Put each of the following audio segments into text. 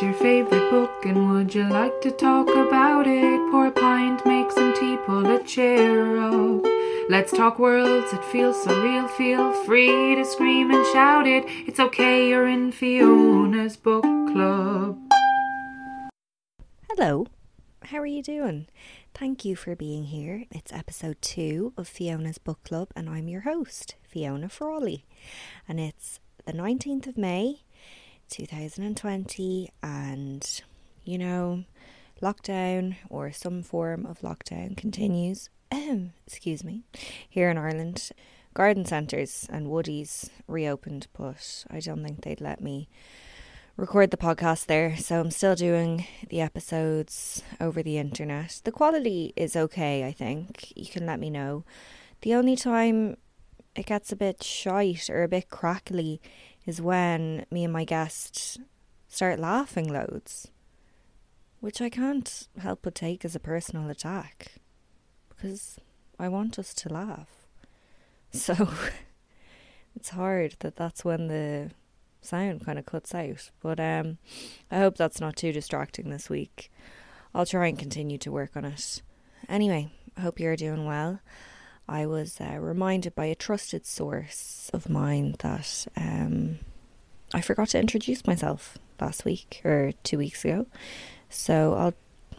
What's your favourite book and would you like to talk about it? Pour a pint, make some tea, pull a chair up. Let's talk worlds, it feels so real, feel free to scream and shout it. It's okay, you're in Fiona's Book Club. Hello, how are you doing? Thank you for being here. It's episode 2 of Fiona's Book Club and I'm your host, Fiona Frawley. And it's the 19th of May, 2020, and you know, lockdown or some form of lockdown continues here in Ireland. Garden centres and woodies reopened, but I don't think they'd let me record the podcast there, so I'm still doing the episodes over the internet. The quality is okay, I think. You can let me know. The only time it gets a bit shite or a bit crackly is when me and my guest start laughing loads, which I can't help but take as a personal attack, because I want us to laugh. So it's hard that that's when the sound kind of cuts out, but I hope that's not too distracting this week. I'll try and continue to work on it. Anyway, I hope you're doing well. I was reminded by a trusted source of mine that I forgot to introduce myself last week or 2 weeks ago. So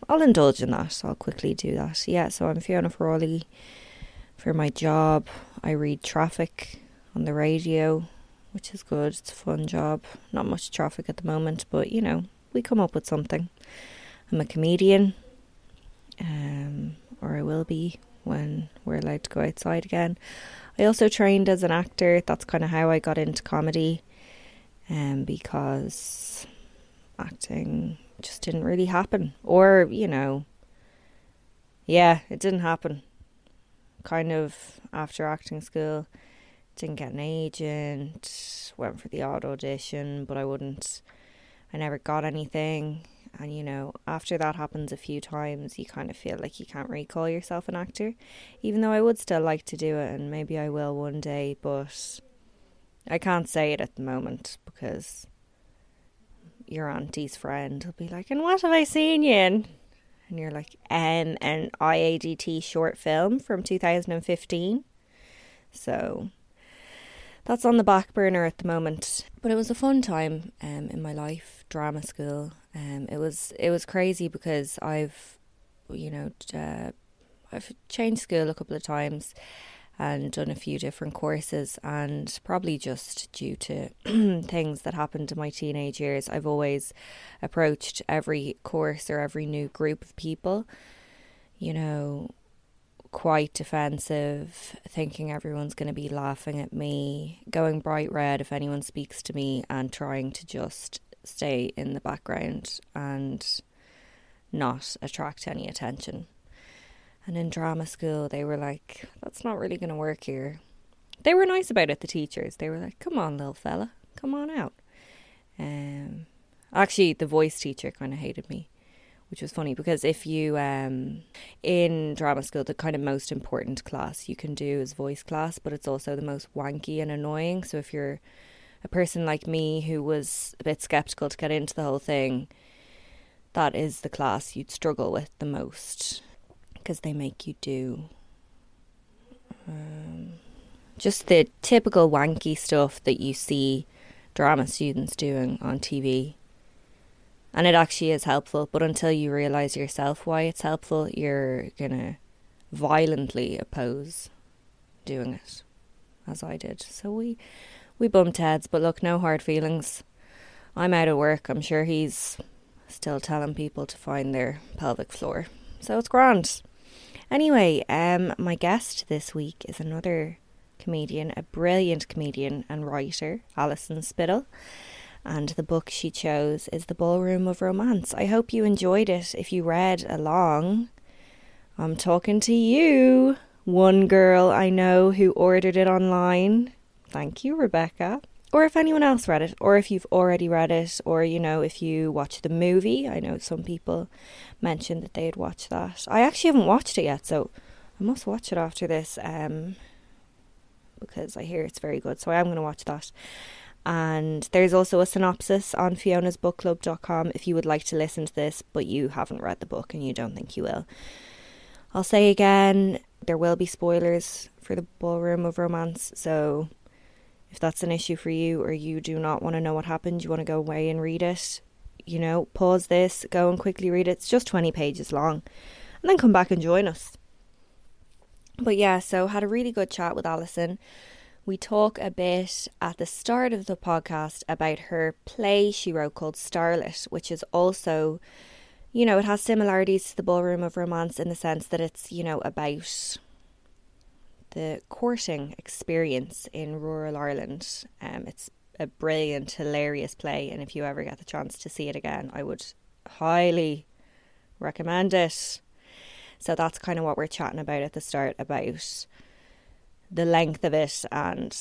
I'll indulge in that. I'll quickly do that. Yeah, so I'm Fiona Frawley. For my job, I read traffic on the radio, which is good. It's a fun job. Not much traffic at the moment, but you know, we come up with something. I'm a comedian, or I will be when we're allowed to go outside again. I also trained as an actor. That's kind of how I got into comedy, because acting just didn't really happen, or you know, yeah, it didn't happen. Kind of after acting school, didn't get an agent, went for the odd audition, but I never got anything. And you know, after that happens a few times, you kind of feel like you can't really call yourself an actor, even though I would still like to do it, and maybe I will one day, but I can't say it at the moment because your auntie's friend will be like, and what have I seen you in? And you're like, an IADT short film from 2015. So that's on the back burner at the moment. But it was a fun time in my life, drama school. It was crazy because I've changed school a couple of times and done a few different courses, and probably just due to things that happened in my teenage years, I've always approached every course or every new group of people, you know, quite defensive, thinking everyone's going to be laughing at me, going bright red if anyone speaks to me, and trying to just stay in the background and not attract any attention. And in drama school, they were like, that's not really going to work here. They were nice about it, the teachers. They were like, come on, little fella, come on out. Actually, the voice teacher kind of hated me, which was funny, because if you, in drama school, the kind of most important class you can do is voice class, but it's also the most wanky and annoying. So if you're a person like me who was a bit sceptical to get into the whole thing, that is the class you'd struggle with the most, because they make you do just the typical wanky stuff that you see drama students doing on TV. And it actually is helpful, but until you realise yourself why it's helpful, you're going to violently oppose doing it, as I did. So we bumped heads, but look, no hard feelings. I'm out of work. I'm sure he's still telling people to find their pelvic floor. So it's grand. Anyway, my guest this week is another comedian, a brilliant comedian and writer, Alison Spittle. And the book she chose is The Ballroom of Romance. I hope you enjoyed it. If you read along, I'm talking to you, one girl I know who ordered it online. Thank you, Rebecca. Or if anyone else read it, or if you've already read it, or, you know, if you watch the movie. I know some people mentioned that they had watched that. I actually haven't watched it yet, so I must watch it after this, because I hear it's very good. So I am going to watch that. And there's also a synopsis on fionasbookclub.com if you would like to listen to this, but you haven't read the book and you don't think you will. I'll say again, there will be spoilers for The Ballroom of Romance, so if that's an issue for you or you do not want to know what happened, you want to go away and read it, you know, pause this, go and quickly read it. It's just 20 pages long. And then come back and join us. But yeah, so had a really good chat with Alison. We talk a bit at the start of the podcast about her play she wrote called Starlet, which is also, you know, it has similarities to The Ballroom of Romance in the sense that it's, you know, about the courting experience in rural Ireland. It's a brilliant, hilarious play, and if you ever get the chance to see it again, I would highly recommend it. So that's kind of what we're chatting about at the start, about the length of it, and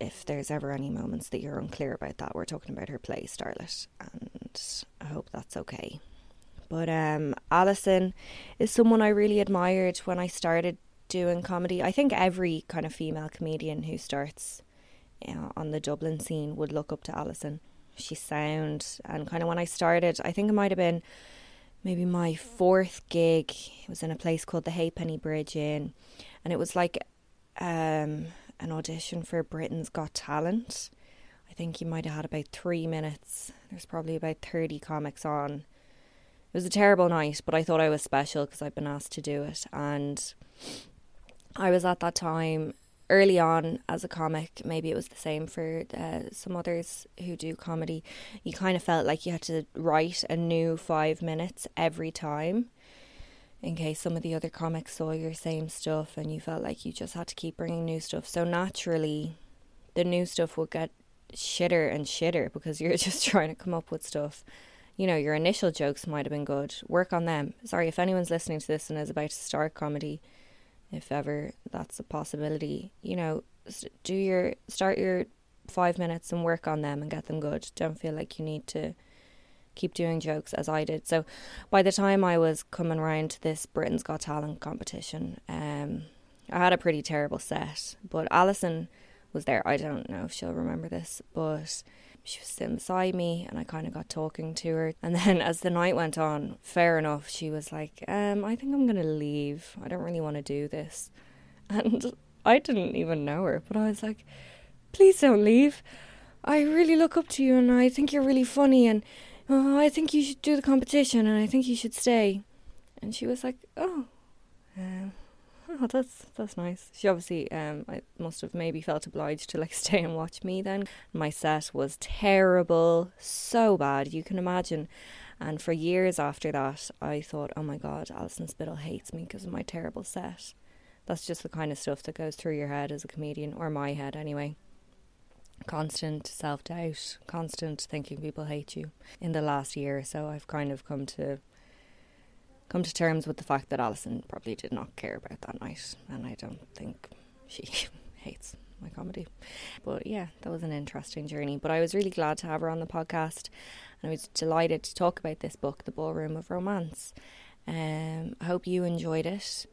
if there's ever any moments that you're unclear about that, we're talking about her play Starlet, and I hope that's okay. But Alison is someone I really admired when I started doing comedy. I think every kind of female comedian who starts on the Dublin scene would look up to Alison. She's sound, and kind of when I started, I think it might have been maybe my fourth gig. It was in a place called the Ha'penny Bridge Inn, and it was like an audition for Britain's Got Talent. I think you might have had about 3 minutes. There's probably about 30 comics on. It was a terrible night, but I thought I was special because I'd been asked to do it. And I was at that time early on as a comic, maybe it was the same for some others who do comedy, you kind of felt like you had to write a new 5 minutes every time in case some of the other comics saw your same stuff, and you felt like you just had to keep bringing new stuff. So naturally, the new stuff would get shitter and shitter because you're just trying to come up with stuff. You know, your initial jokes might have been good. Work on them. Sorry, if anyone's listening to this and is about to start comedy, if ever that's a possibility, you know, start your 5 minutes and work on them and get them good. Don't feel like you need to keep doing jokes as I did. So by the time I was coming round to this Britain's Got Talent competition, I had a pretty terrible set, but Alison was there. I don't know if she'll remember this, but she was sitting beside me and I kind of got talking to her. And then as the night went on, fair enough, she was like, I think I'm going to leave. I don't really want to do this. And I didn't even know her, but I was like, please don't leave. I really look up to you and I think you're really funny, and I think you should do the competition and I think you should stay. And she was like, oh, that's nice. She obviously, I must have maybe felt obliged to like stay and watch me then. My set was terrible, so bad, you can imagine. And for years after that, I thought, oh my God, Alison Spittle hates me because of my terrible set. That's just the kind of stuff that goes through your head as a comedian, or my head anyway. Constant self-doubt, constant thinking people hate you. In the last year or so, I've kind of come to terms with the fact that Alison probably did not care about that night, and I don't think she hates my comedy. But yeah, that was an interesting journey, but I was really glad to have her on the podcast, and I was delighted to talk about this book, The Ballroom of Romance. I hope you enjoyed it.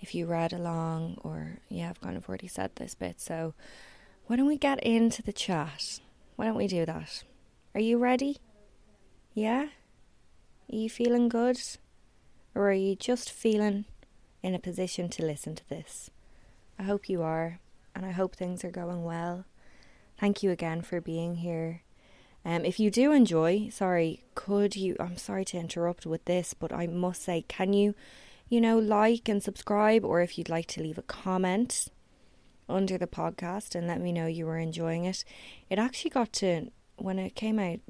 If you read along, or yeah, I've kind of already said this bit, so why don't we get into the chat? Why don't we do that? Are you ready? Yeah? Are you feeling good? Or are you just feeling in a position to listen to this? I hope you are, and I hope things are going well. Thank you again for being here. If you do enjoy, I'm sorry to interrupt with this, but I must say, can you like and subscribe, or if you'd like to leave a comment under the podcast and let me know you were enjoying it. It actually got to, when it came out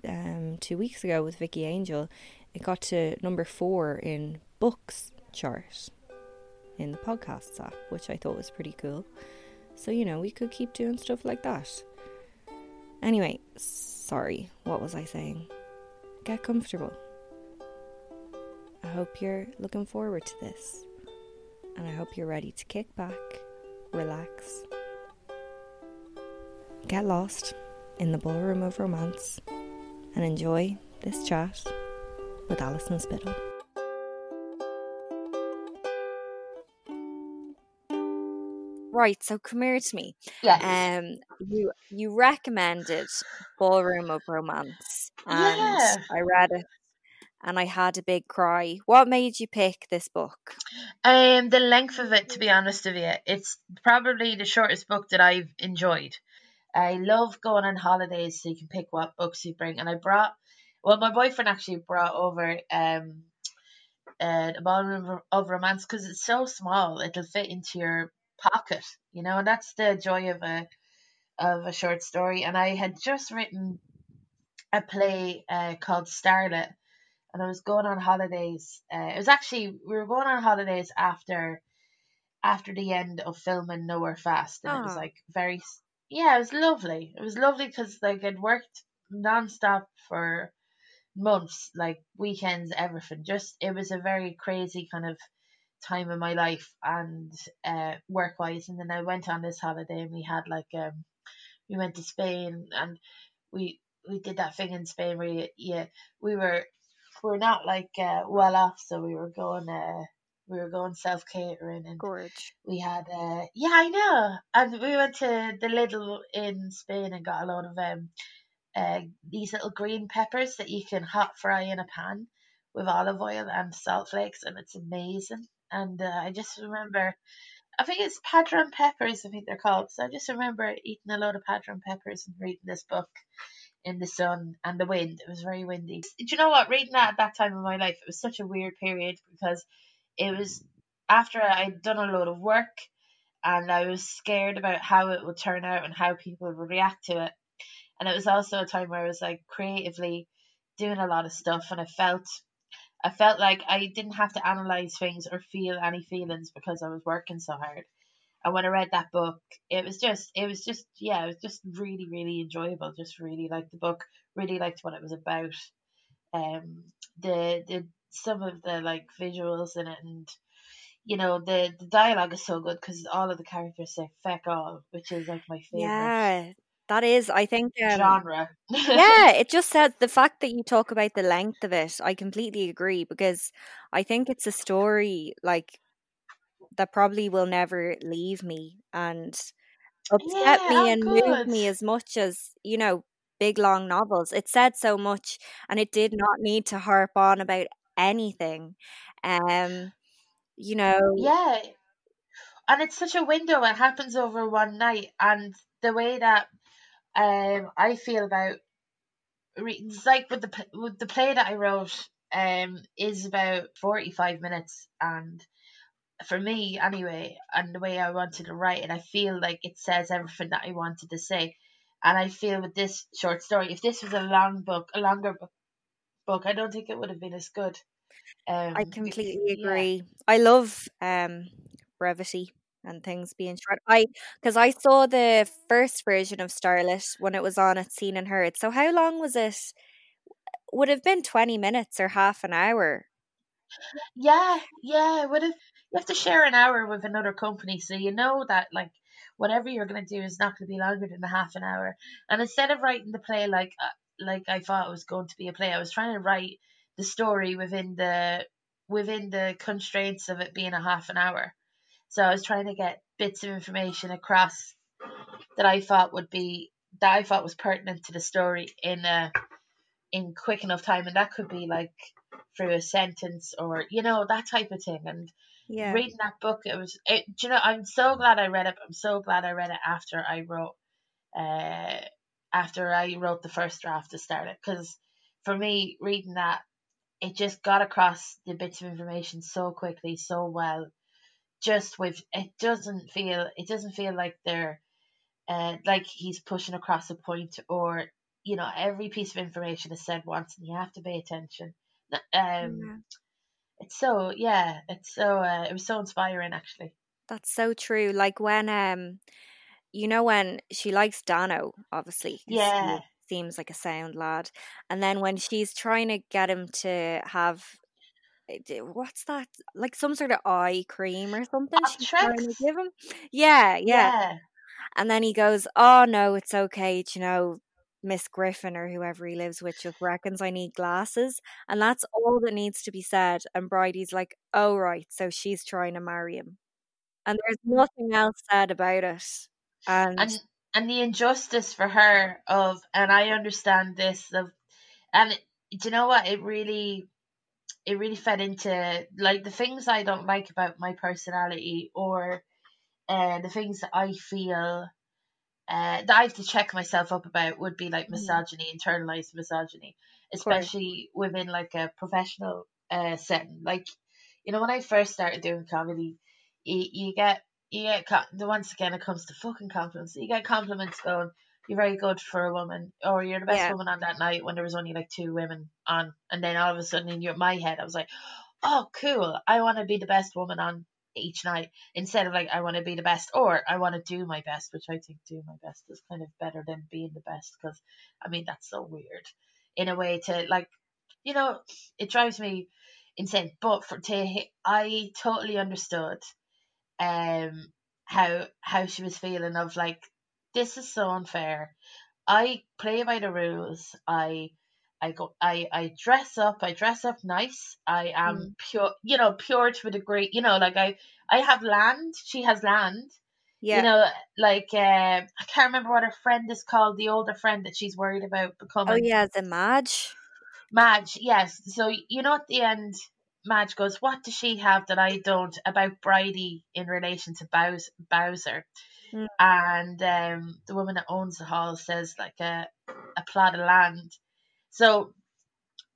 2 weeks ago with Vicky Angel, it got to number 4 in books chart in the podcast app, which I thought was pretty cool. So, you know, we could keep doing stuff like that. Anyway, sorry, what was I saying? Get comfortable. I hope you're looking forward to this, and I hope you're ready to kick back, relax, get lost in the Ballroom of Romance, and enjoy this chat with Alison Spittle. right, so come here to me. Yeah. You recommended Ballroom of Romance, and yeah. I read it and I had a big cry. What made you pick this book? The length of it, to be honest with you. It's probably the shortest book that I've enjoyed. I love going on holidays so you can pick what books you bring. And I brought, well, my boyfriend actually brought over The Ballroom of Romance because it's so small. It'll fit into your pocket, you know, and that's the joy of a short story. And I had just written a play called Starlet, and I was going on holidays. It was actually, we were going on holidays after the end of filming Nowhere Fast. And It was like very... Yeah, it was lovely. It was lovely because, like, I'd worked nonstop for months, like weekends, everything. Just it was a very crazy kind of time in my life and work-wise. And then I went on this holiday, and we had like we went to Spain, and we did that thing in Spain where we were not like well off, so we were going. We were going self-catering and Gorge. We had, yeah, I know. And we went to the Lidl in Spain and got a load of these little green peppers that you can hot fry in a pan with olive oil and salt flakes. And it's amazing. And I just remember, I think it's Padron Peppers, I think they're called. So I just remember eating a load of Padron Peppers and reading this book in the sun and the wind. It was very windy. Do you know what? Reading that at that time of my life, it was such a weird period because... It was after I'd done a load of work and I was scared about how it would turn out and how people would react to it. And it was also a time where I was like creatively doing a lot of stuff, and I felt like I didn't have to analyze things or feel any feelings because I was working so hard. And when I read that book, it was just really, really enjoyable. Just really liked the book, really liked what it was about. Some of the like visuals in it, and you know the dialogue is so good because all of the characters say feck all, which is like my favorite. Yeah, that is, I think, genre. Yeah, it just says the fact that you talk about the length of it. I completely agree because I think it's a story like that probably will never leave me and upset me and move me as much as, you know, big long novels. It said so much, and it did not need to harp on about anything, you know. Yeah, and it's such a window. It happens over one night, and the way that I feel about reading, it's like with the play that I wrote, is about 45 minutes, and for me anyway, and the way I wanted to write it, I feel like it says everything that I wanted to say. And I feel with this short story, if this was a longer book, I don't think it would have been as good. I completely agree. Yeah. I love brevity and things being short. Because I saw the first version of Starlet when it was on at Scene and Heard. So how long was it? Would have been 20 minutes or half an hour. Yeah, it would have. You have to share an hour with another company, so you know that like whatever you're going to do is not going to be longer than a half an hour. And instead of writing the play like I thought it was going to be a play, I was trying to write the story within the constraints of it being a half an hour. So I was trying to get bits of information across that I thought was pertinent to the story in quick enough time, and that could be like through a sentence or, you know, that type of thing. And yeah, reading that book, I'm so glad I read it. I'm so glad I read it after I wrote the first draft to start it, because for me, reading that, it just got across the bits of information so quickly, so well. Just with it doesn't feel like they're like he's pushing across a point, or you know, every piece of information is said once, and you have to pay attention. Yeah. It was so inspiring, actually. That's so true. Like when, you know, when she likes Dano, obviously. Yeah. He seems like a sound lad. And then when she's trying to get him to have, what's that? Like some sort of eye cream or something. She's trying to give him. Yeah. And then he goes, oh no, it's okay, do you know, Miss Griffin or whoever he lives with just reckons I need glasses, and that's all that needs to be said. And Bridie's like, oh right, so she's trying to marry him. and there's nothing else said about it. And the injustice for her of, and I understand this of, and do you know what, it really fed into like the things I don't like about my personality, or the things that I feel that I have to check myself up about would be like misogyny, internalized misogyny, especially within like a professional setting. Like, you know, when I first started doing comedy, you get once again it comes to fucking compliments. You get compliments going, "You're very good for a woman," or "You're the best woman on that night," when there was only like two women on. And then all of a sudden in my head I was like, "Oh, cool! I want to be the best woman on each night," instead of like, "I want to be the best," or "I want to do my best," which I think "do my best" is kind of better than being the best, because I mean that's so weird in a way to, like, you know, it drives me insane. But I totally understood how she was feeling of like, this is so unfair. I play by the rules. I dress up. I dress up nice. I am pure, you know, pure to a degree. You know, like I have land. She has land. Yeah. You know, like I can't remember what her friend is called. The older friend that she's worried about becoming. Oh yeah, the Madge. Madge, yes. So you know, at the end, Madge goes, "What does she have that I don't?" About Bridie in relation to Bowser. And the woman that owns the hall says like a plot of land. So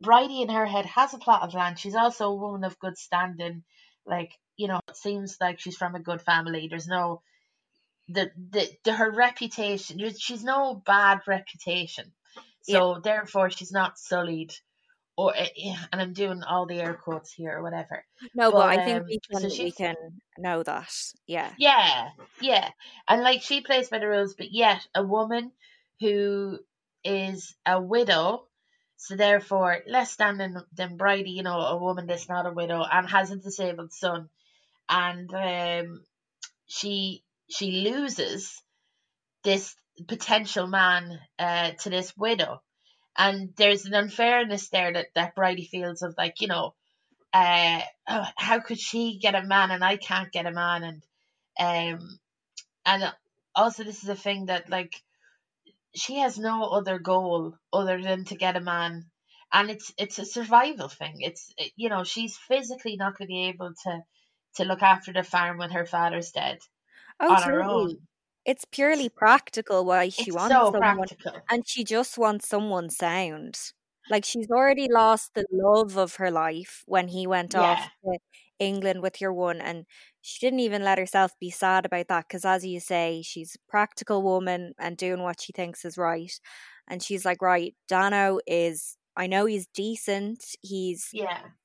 Bridie in her head has a plot of land. She's also a woman of good standing. Like, you know, it seems like she's from a good family. There's no her reputation. She's no bad reputation. So therefore, she's not sullied. Or and I'm doing all the air quotes here or whatever. No, but I think we can know that. Yeah. Yeah, yeah. And like she plays by the rules, but yet a woman who is a widow, so therefore less standing than Bridie, you know, a woman that's not a widow and has a disabled son, and she loses this potential man to this widow. And there's an unfairness there that Bridie feels of like, you know, how could she get a man and I can't get a man? And and also this is a thing that like she has no other goal other than to get a man, and it's a survival thing. It's, you know, she's physically not going to be able to look after the farm when her father's dead on her own. It's purely practical why she wants someone. Practical. And she just wants someone sound. Like, she's already lost the love of her life when he went off to England with your one, and she didn't even let herself be sad about that, because as you say, she's a practical woman and doing what she thinks is right. And she's like, right, Dano is, I know he's decent, he's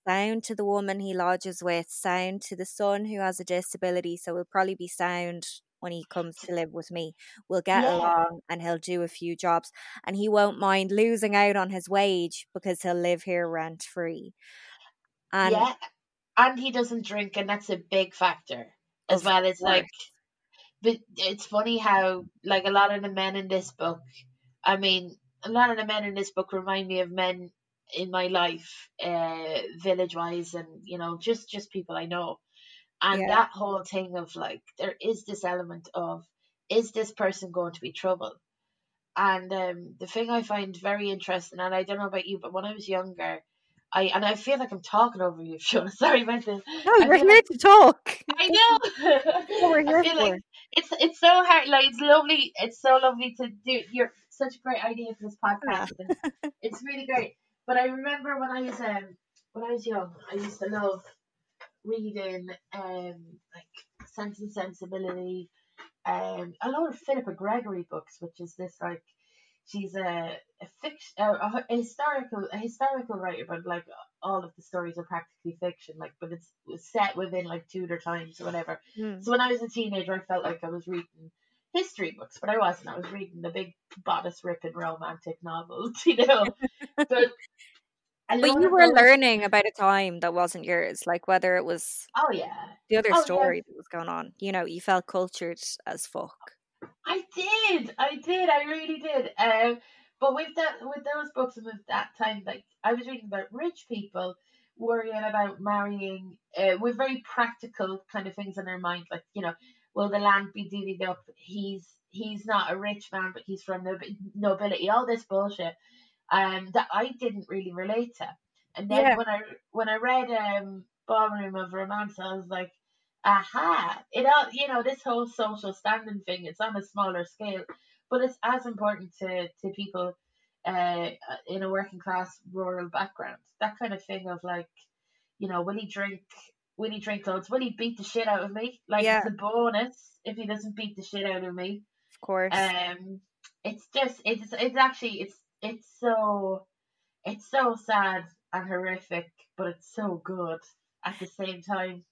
sound to the woman he lodges with, sound to the son who has a disability, so he'll probably be sound when he comes to live with me. We'll get along and he'll do a few jobs and he won't mind losing out on his wage because he'll live here rent free. And and he doesn't drink, and that's a big factor as well. It's like, but it's funny how like a lot of the men in this book remind me of men in my life, village wise, and you know, just people I know. And that whole thing of like, there is this element of, is this person going to be trouble? And the thing I find very interesting, and I don't know about you, but when I was younger, I feel like I'm talking over you, Fiona. Sorry about this. No, you're here to talk. I know. We're here for. It's so hard. Like, it's lovely. It's so lovely to do. You're such a great idea for this podcast. Yeah. It's really great. But I remember when I was young, I used to love reading like Sense and Sensibility, a lot of Philippa Gregory books, which is this like, she's a historical writer, but like all of the stories are practically fiction, like, but it's set within like Tudor times or whatever. So when I was a teenager, I felt like I was reading history books, but I wasn't. I was reading the big bodice ripping romantic novels, you know. But you were learning about a time that wasn't yours, like whether it was the other story that was going on. You know, you felt cultured as fuck. I did. I really did. But with those books and with that time, like I was reading about rich people, worrying about marrying. We're very practical kind of things in our mind, like, you know, will the land be divvied up? He's not a rich man, but he's from nobility. All this bullshit that I didn't really relate to. And then when I read Ballroom of Romance, I was like, aha! It all, you know, this whole social standing thing. It's on a smaller scale, but it's as important to people in a working class rural background. That kind of thing of like, you know, will he drink? Will he drink loads? Will he beat the shit out of me? Like, it's a bonus if he doesn't beat the shit out of me. Of course. It's so sad and horrific, but it's so good at the same time.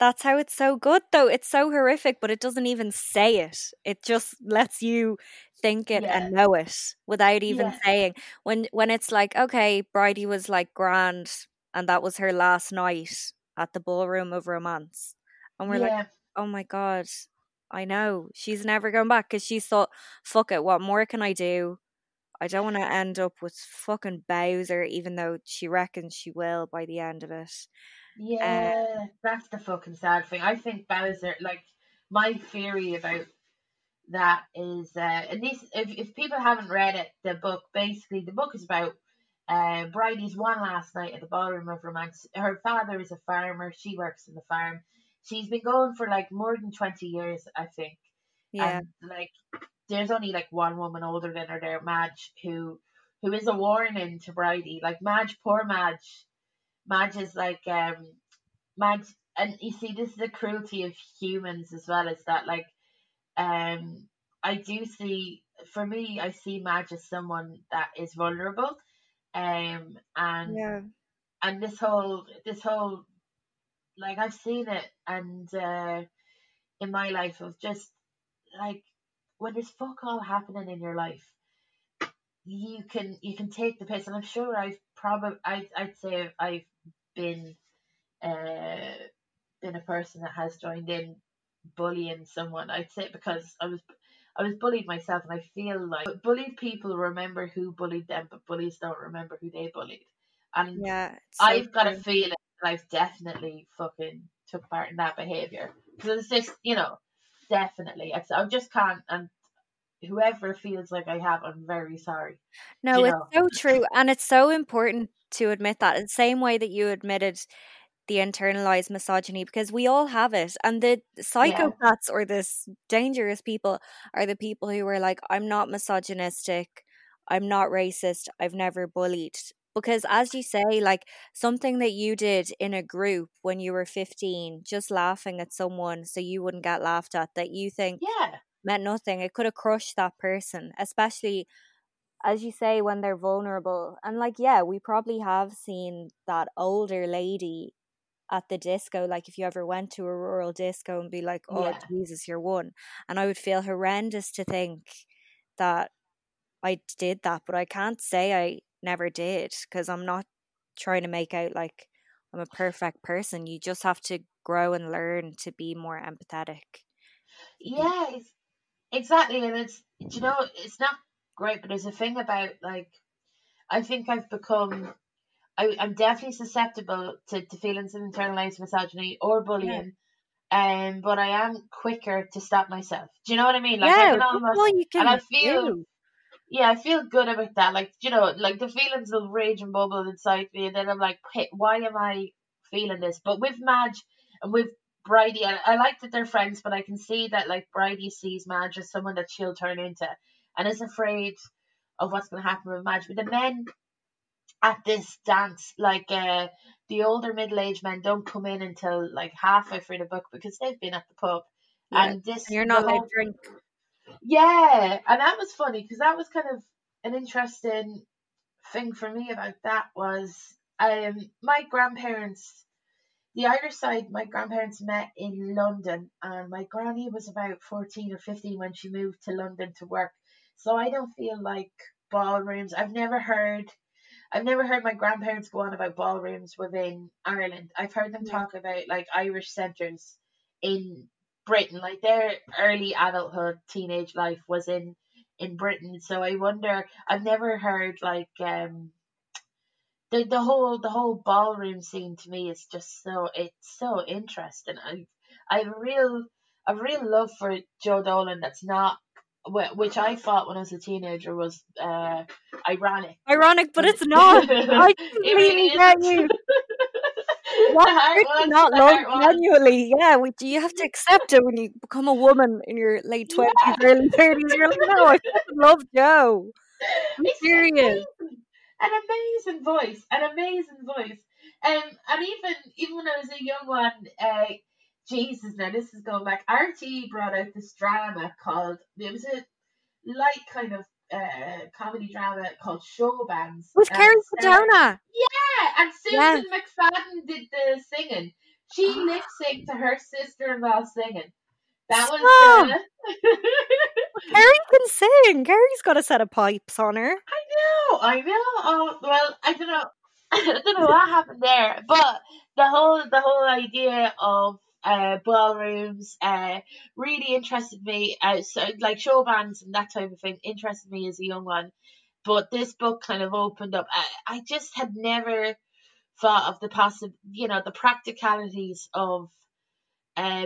That's how it's so good, though. It's so horrific, but it doesn't even say it. It just lets you think it and know it without even saying. When it's like, okay, Bridie was like grand, and that was her last night at the Ballroom of Romance, and we're like, oh my god, I know she's never going back because she thought, fuck it, what more can I do? I don't want to end up with fucking Bowser, even though she reckons she will by the end of it. That's the fucking sad thing. I think Bowser, like, my theory about that is, and this, if people haven't read it, the book, basically the book is about Bridie's one last night at the Ballroom of Romance. Her father is a farmer, she works in the farm. She's been going for like more than 20 years, I think. Yeah. And like, there's only like one woman older than her there, Madge, who is a warning to Bridie. Like, Madge, poor Madge. Madge is like, Madge, and you see, this is the cruelty of humans as well, is that like, I do see, for me, I see Madge as someone that is vulnerable, and this whole, like, I've seen it, and in my life, of just like, when there's fuck all happening in your life, you can take the piss, and I'm sure I'd say I've been a person that has joined in bullying someone. I'd say it because I was bullied myself, and I feel like bullied people remember who bullied them, but bullies don't remember who they bullied. And I've got a feeling that I've definitely fucking took part in that behaviour. Because it's just, you know, definitely. I just can't, and whoever feels like I have, I'm very sorry. No, it's so true. And it's so important to admit that. In the same way that you admitted the internalized misogyny, because we all have it, and the psychopaths or this dangerous people are the people who are like, I'm not misogynistic, I'm not racist, I've never bullied. Because as you say, like, something that you did in a group when you were 15, just laughing at someone so you wouldn't get laughed at, that you think meant nothing, it could have crushed that person, especially as you say, when they're vulnerable. And like, we probably have seen that older lady at the disco, like, if you ever went to a rural disco, and be like, oh Jesus, you're one. And I would feel horrendous to think that I did that, but I can't say I never did, because I'm not trying to make out like I'm a perfect person. You just have to grow and learn to be more empathetic. Exactly. And it's, you know, it's not great, but there's a thing about, like, I think I've become, I'm definitely susceptible to feelings of internalized misogyny or bullying, but I am quicker to stop myself. Do you know what I mean? Like, I can almost, well, you can, and I feel, I feel good about that. Like, you know, like, the feelings will rage and bubble inside me, and then I'm like, hey, why am I feeling this? But with Madge and with Bridie, I like that they're friends, but I can see that, like, Bridie sees Madge as someone that she'll turn into, and is afraid of what's going to happen with Madge. But the men at this dance, like, the older middle-aged men don't come in until like halfway through the book, because they've been at the pub, and this, and you're not allowed to drink. And that was funny, because that was kind of an interesting thing for me about that, was my grandparents, the Irish side, my grandparents met in London, and my granny was about 14 or 15 when she moved to London to work. So I don't feel like ballrooms. I've never heard my grandparents go on about ballrooms within Ireland. I've heard them talk about, like, Irish centres in Britain, like their early adulthood, teenage life was in Britain. So I wonder, I've never heard, like, the whole ballroom scene to me is just so interesting. I have a real love for Joe Dolan. That's not, which I thought when I was a teenager was ironic. Ironic, but it's not. I it really get you. Not love manually, yeah. You have to accept it when you become a woman in your late 20s, yeah. early 30s. You're like, no, I fucking love Joe. I'm serious. An amazing voice. And even when I was a young one, Jesus, now this is going back. RT brought out this drama called, it was a light kind of comedy drama called Show Bands. With Carrie Sedona. Yeah, and Susan McFadden did the singing. She lip synced to her sister-in-law singing. That was Carrie can sing. Carrie's got a set of pipes on her. I know. Oh, well, I don't know what happened there, but the whole idea of ballrooms really interested me. So like show bands and that type of thing interested me as a young one, but this book kind of opened up. I just had never thought of the practicalities of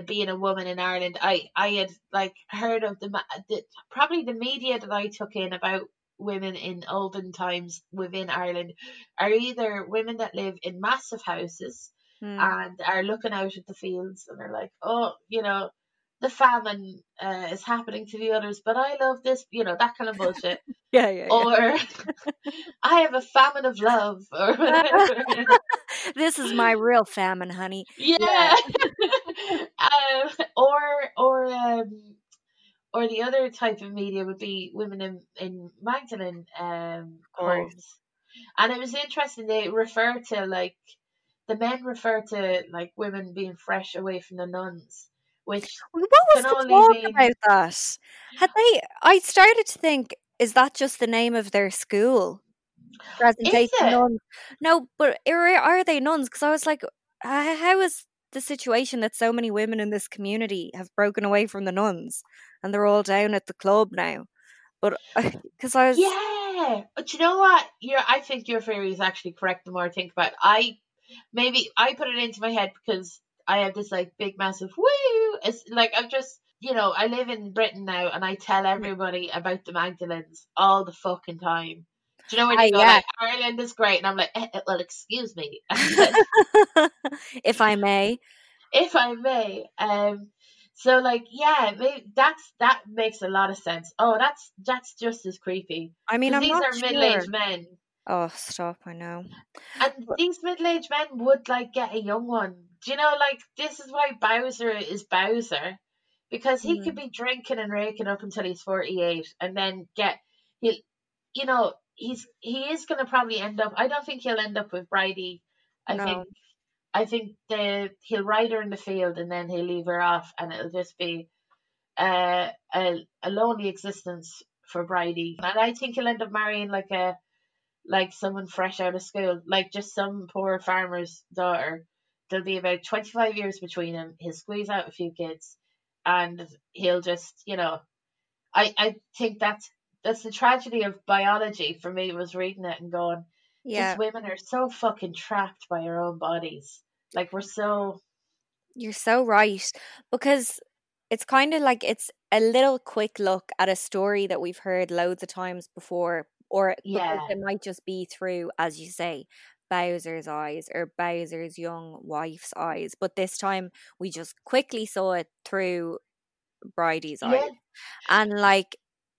being a woman in Ireland. I had heard of probably the media that I took in about women in olden times within Ireland are either women that live in massive houses and are looking out at the fields and they're like, oh, the famine is happening to the others, but I love this, that kind of bullshit. yeah. Or I have a famine of love or whatever. This is my real famine, honey. Yeah. Or the other type of media would be women in Magdalene homes. And it was interesting, they refer to the men refer to women being fresh away from the nuns. Which what was the talk about that? Had they? I started to think, is that just the name of their school? Present-day nuns. No, but are they nuns? Because I was like, how is the situation that so many women in this community have broken away from the nuns and they're all down at the club now? But because I was, yeah. But you know what? I think your theory is actually correct. The more I think about it, I put it into my head because I have this big massive woo. It's I'm just I live in Britain now and I tell everybody about the Magdalenes all the fucking time. Do you know when you go Ireland is great and I'm like, well, excuse me. If I may. So that makes a lot of sense. Oh, that's just as creepy. I mean, these are middle-aged men. Oh, stop, I know. And these middle-aged men would, get a young one. Do you know, this is why Bowser is Bowser. Because he could be drinking and raking up until he's 48 and then he is going to probably end up, I don't think he'll end up with Bridie. I think he'll ride her in the field and then he'll leave her off and it'll just be a lonely existence for Bridie. And I think he'll end up marrying someone fresh out of school, just some poor farmer's daughter. There'll be about 25 years between him. He'll squeeze out a few kids and he'll just, I think that's the tragedy of biology for me, was reading it and going, these women are so fucking trapped by our own bodies. You're so right. Because it's kind of it's a little quick look at a story that we've heard loads of times before. Or it might just be through, as you say, Bowser's eyes or Bowser's young wife's eyes. But this time we just quickly saw it through Bridie's eyes. And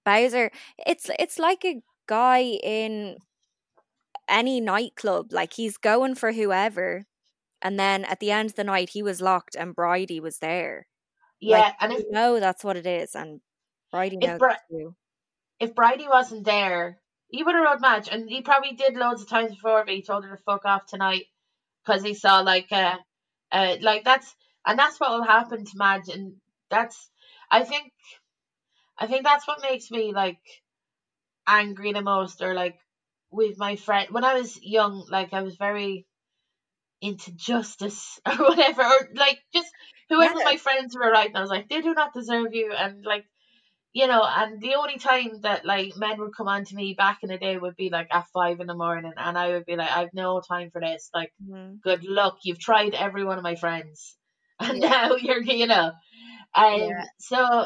Bowser, it's like a guy in any nightclub. He's going for whoever. And then at the end of the night, he was locked and Bridie was there. Yeah. And you know that's what it is. And Bridie knows too. If Bridie wasn't there, he would have rode Madge, and he probably did loads of times before, but he told her to fuck off tonight because he saw that's what will happen to Madge, and that's I think that's what makes me angry the most, or with my friend when I was young, I was very into justice or whatever, or just whoever my friends were, right, and I was like, they do not deserve you, and you know, and the only time that, like, men would come on to me back in the day would be, like, at 5 in the morning, and I would be like, I've no time for this. Like, good luck. You've tried every one of my friends. And now you're, you know. So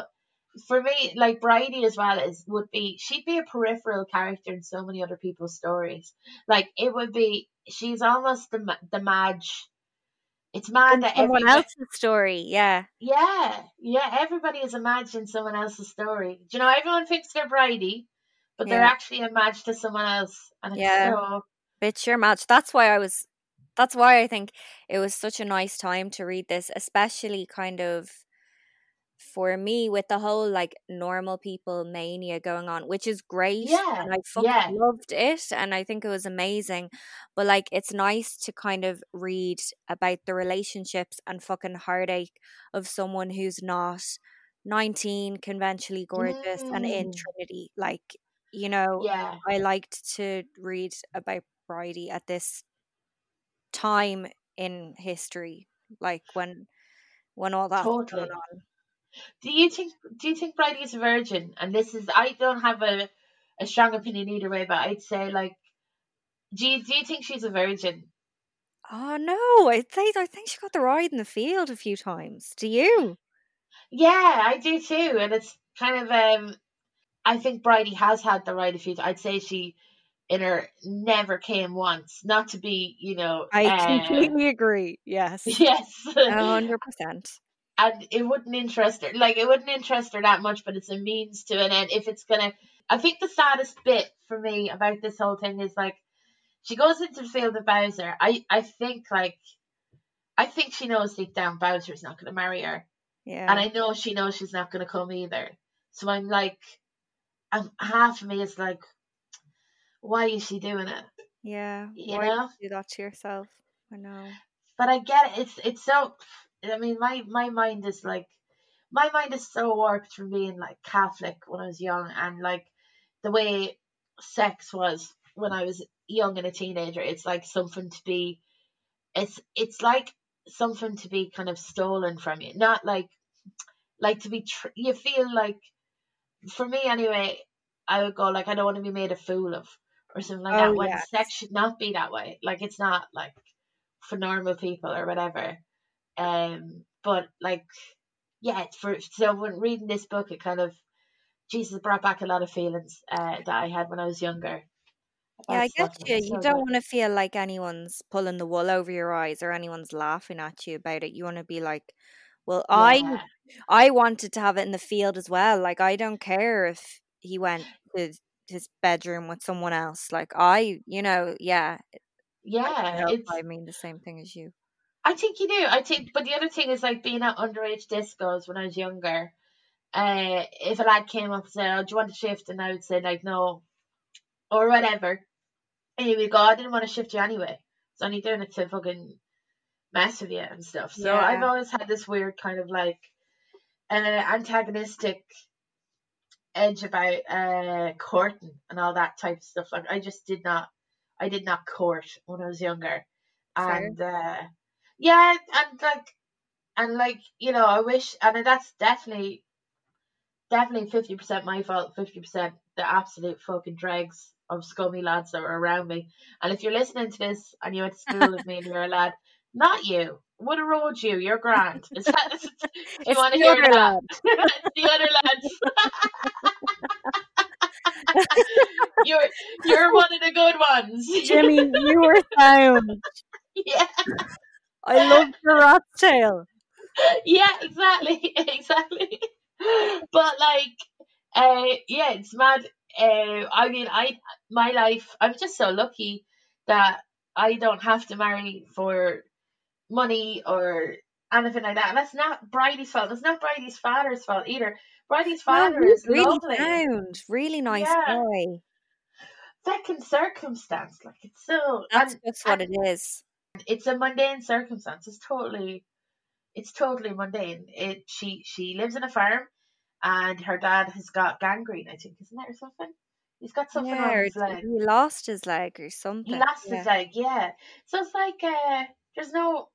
for me, like, Bridie as well she'd be a peripheral character in so many other people's stories. Like, it would be, she's almost the Madge. It's mad that someone else's story, yeah. Everybody has imagined someone else's story. Do you know, everyone thinks they're Bridie, but they're actually a match to someone else, and it's so. It's your match. That's why I think it was such a nice time to read this, especially kind of for me with the whole, like, normal people mania going on, which is great. Yeah, and I fucking loved it, and I think it was amazing. But, like, it's nice to kind of read about the relationships and fucking heartache of someone who's not 19, conventionally gorgeous, and in Trinity. Like, you know, I liked to read about Bridie at this time in history, like when all that was going on. Do you think Bridie is a virgin? And this is, I don't have a strong opinion either way, but I'd say, like, do you think she's a virgin? Oh no, I think she got the ride in the field a few times. Do you? Yeah, I do too. And it's kind of I think Bridie has had the ride a few times. I'd say she in her never came once. Not to be, you know, I completely agree. Yes. Yes. 100%. And it wouldn't interest her that much, but it's a means to an end. I think the saddest bit for me about this whole thing is, like, she goes into the field of Bowser. I think she knows deep down Bowser's not going to marry her. Yeah. And I know she knows she's not going to come either. So I'm like, half of me is like, why is she doing it? Yeah. Why do that to yourself? I know. But I get it. It's so... I mean, my mind is so warped from being, like, Catholic when I was young, and, like, the way sex was when I was young and a teenager, it's like something to be, it's like something to be kind of stolen from you, not like to be, you feel like, for me anyway, I would go, like, I don't want to be made a fool of, or something like that, when sex should not be that way, like, it's not, like, for normal people or whatever. But, like, so when reading this book, it kind of, Jesus, brought back a lot of feelings that I had when I was younger. I get you. You don't want to feel like anyone's pulling the wool over your eyes or anyone's laughing at you about it. You want to be like, well, I wanted to have it in the field as well. Like, I don't care if he went to his bedroom with someone else. Like, I mean the same thing as you. I think you do. But the other thing is, like, being at underage discos when I was younger. If a lad came up and said, "Oh, do you want to shift?" and I would say, like, "No," or whatever, and he would go, "I didn't want to shift you anyway. It's only doing it to fucking mess with you and stuff." So I've always had this weird kind of, like, antagonistic edge about courting and all that type of stuff. Like, I did not court when I was younger, and. Yeah, and like, you know, I wish, and that's definitely 50% my fault, 50% the absolute fucking dregs of scummy lads that were around me. And if you're listening to this and you went to school with me and you're a lad, not you, would have rolled you, you're grand. Is that, do you want to hear that? The other lads. You're one of the good ones. Jimmy, you were found. Yeah. I love your rat's tail. Yeah, exactly. But, like, it's mad. I mean, my life, I'm just so lucky that I don't have to marry for money or anything like that. And that's not Bridie's fault. That's not Bridie's father's fault either. Bridie's father is really lovely, sound, really nice boy. Second circumstance, like, it's so. That's what it is. It's a mundane circumstance. It's totally mundane. She lives on a farm, and her dad has got gangrene, I think, isn't it, or something? He's got something on his leg. He lost his leg or something. He lost his leg, yeah. So it's like it's not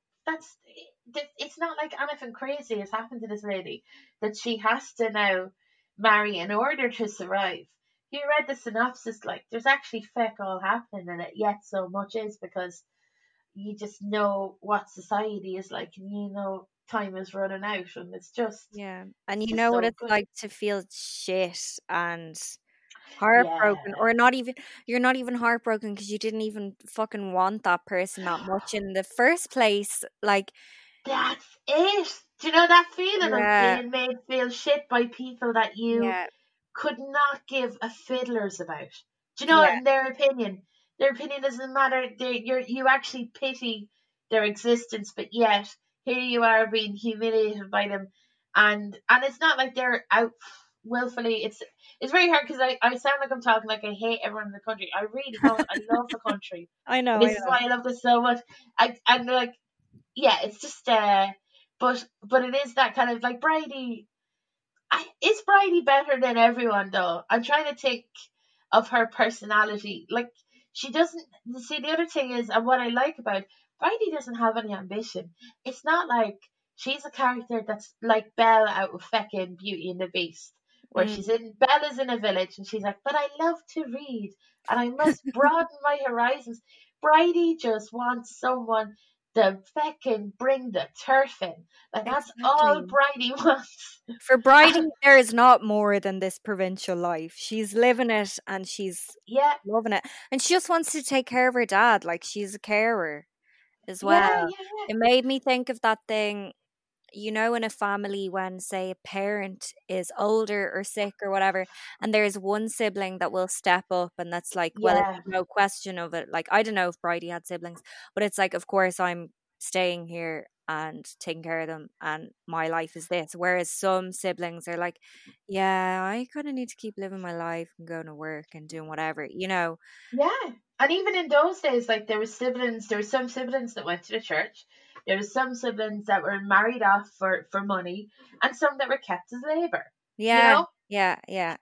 like anything crazy has happened to this lady that she has to now marry in order to survive. You read the synopsis, like, there's actually feck all happening in it, yet so much is, because you just know what society is like, and you know time is running out, and it's just... Yeah, and you know what it's like to feel shit and heartbroken, or not even, you're not even heartbroken because you didn't even fucking want that person that much in the first place, like... That's it! Do you know that feeling of being made feel shit by people that you... Yeah. could not give a fiddler's about. Do you know in their opinion doesn't matter, you actually pity their existence, but yet here you are being humiliated by them, and it's not like they're out willfully. It's very hard because I sound like I'm talking like I hate everyone in the country. I really don't. I love the country. I know this I know. Is why I love this so much. I'm like, yeah, it's just but it is that kind of like Bridie. Is Bridie better than everyone, though? I'm trying to think of her personality. Like, she doesn't... See, the other thing is, and what I like about Bridie, doesn't have any ambition. It's not like she's a character that's like Belle out of feckin' Beauty and the Beast, where Belle is in a village, and she's like, but I love to read, and I must broaden my horizons. Bridie just wants someone to feckin' bring the turf in. Like, that's all Bridie wants. For Bridie, there is not more than this provincial life. She's living it and she's loving it. And she just wants to take care of her dad. Like, she's a carer as well. It made me think of that thing, you know, in a family when, say, a parent is older or sick or whatever, and there's one sibling that will step up, and that's like, well, it's no question of it. Like, I don't know if Bridie had siblings, but it's like, of course, I'm staying here and taking care of them, and my life is this. Whereas some siblings are like, yeah, I kind of need to keep living my life and going to work and doing whatever, you know. Yeah, and even in those days, like, there were some siblings that went to the church. There were some siblings that were married off for money, and some that were kept as labour. Yeah, you know? Yeah.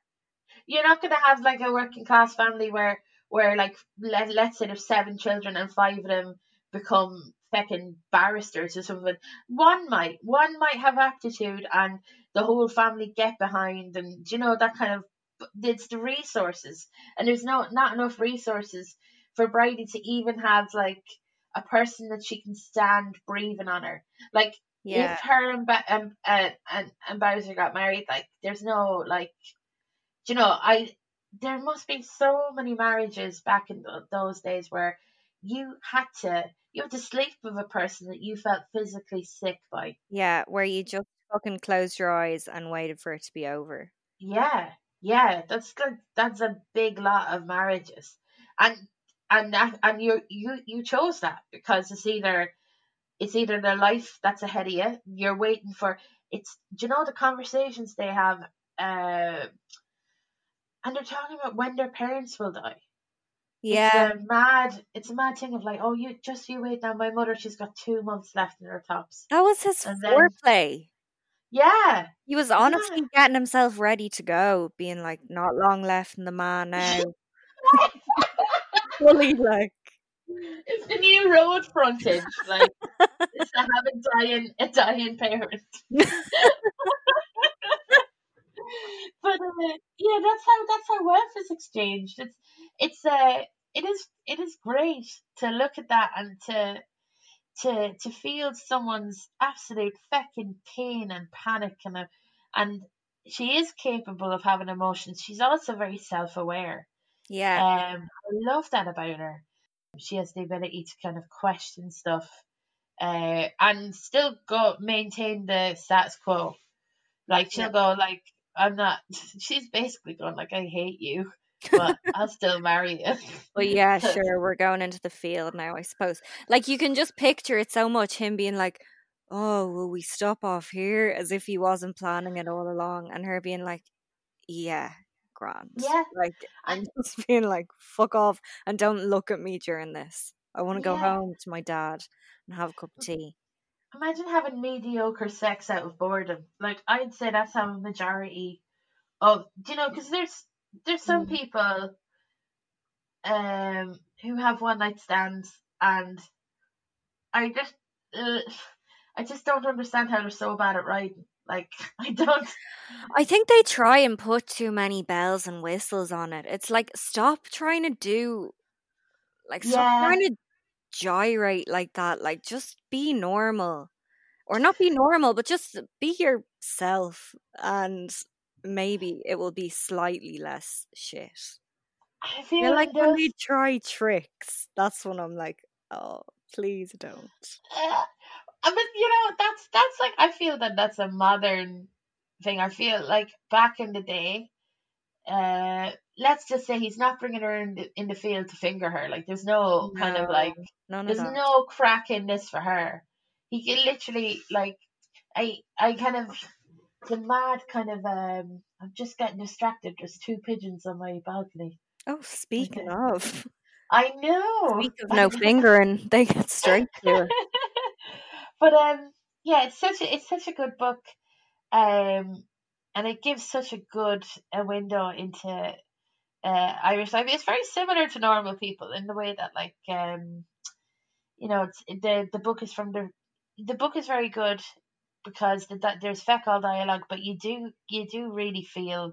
You're not going to have, like, a working class family where like, let's say there's 7 children and 5 of them become feckin' barristers or something. One might have aptitude, and the whole family get behind, and, you know, that kind of... It's the resources. And there's not enough resources for Bridie to even have, like... a person that she can stand breathing on her. Like, if her and Bowser got married, like, there's no, like, you know, there must be so many marriages back in those days where you had to sleep with a person that you felt physically sick by. Yeah, where you just fucking closed your eyes and waited for it to be over. Yeah, that's good. That's a big lot of marriages. And you chose that because it's either the life that's ahead of you. You're waiting for it's. Do you know the conversations they have? And they're talking about when their parents will die. Yeah, it's a mad thing of like, oh, you wait now. My mother, she's got 2 months left in her tops. That was his foreplay. Yeah, he was honestly getting himself ready to go, being like, not long left in the man now. Fully, like, it's the new road frontage, like, it's to have a dying parent. But yeah, that's how wealth is exchanged. It is great to look at that and to feel someone's absolute feckin' pain and panic, and she is capable of having emotions. She's also very self-aware. Yeah, I love that about her. She has the ability to kind of question stuff, and still maintain the status quo. Like, she'll go like, I'm not. She's basically going like, I hate you, but I'll still marry you. Well, yeah, sure. We're going into the field now, I suppose. Like, you can just picture it so much. Him being like, oh, will we stop off here? As if he wasn't planning it all along, and her being like, yeah. Grand. Yeah, like, and just being like, fuck off and don't look at me during this. I want to go home to my dad and have a cup of tea. Imagine having mediocre sex out of boredom. Like, I'd say that's how a majority of, you know, because there's some people who have one night stands, and I just don't understand how they're so bad at riding. Like, I don't. I think they try and put too many bells and whistles on it. It's like, stop trying to do, like, stop trying to gyrate like that. Like, just be normal. Or not be normal, but just be yourself. And maybe it will be slightly less shit. I feel like those... when they try tricks, that's when I'm like, oh, please don't. But, you know, that's like, I feel that's a modern thing. I feel like back in the day, let's just say he's not bringing her in the field to finger her. Like, there's no kind of like, there's no crack in this for her. He can literally, like, I kind of, the mad kind of, I'm just getting distracted. There's two pigeons on my balcony. Oh, speaking of. I know. Speaking of no fingering, they get straight to it. But yeah, it's such a good book, and it gives such a good window into Irish life. It's very similar to Normal People in the way that, like, you know, it's, the book is from the book is very good because that there's feck all dialogue, but you do really feel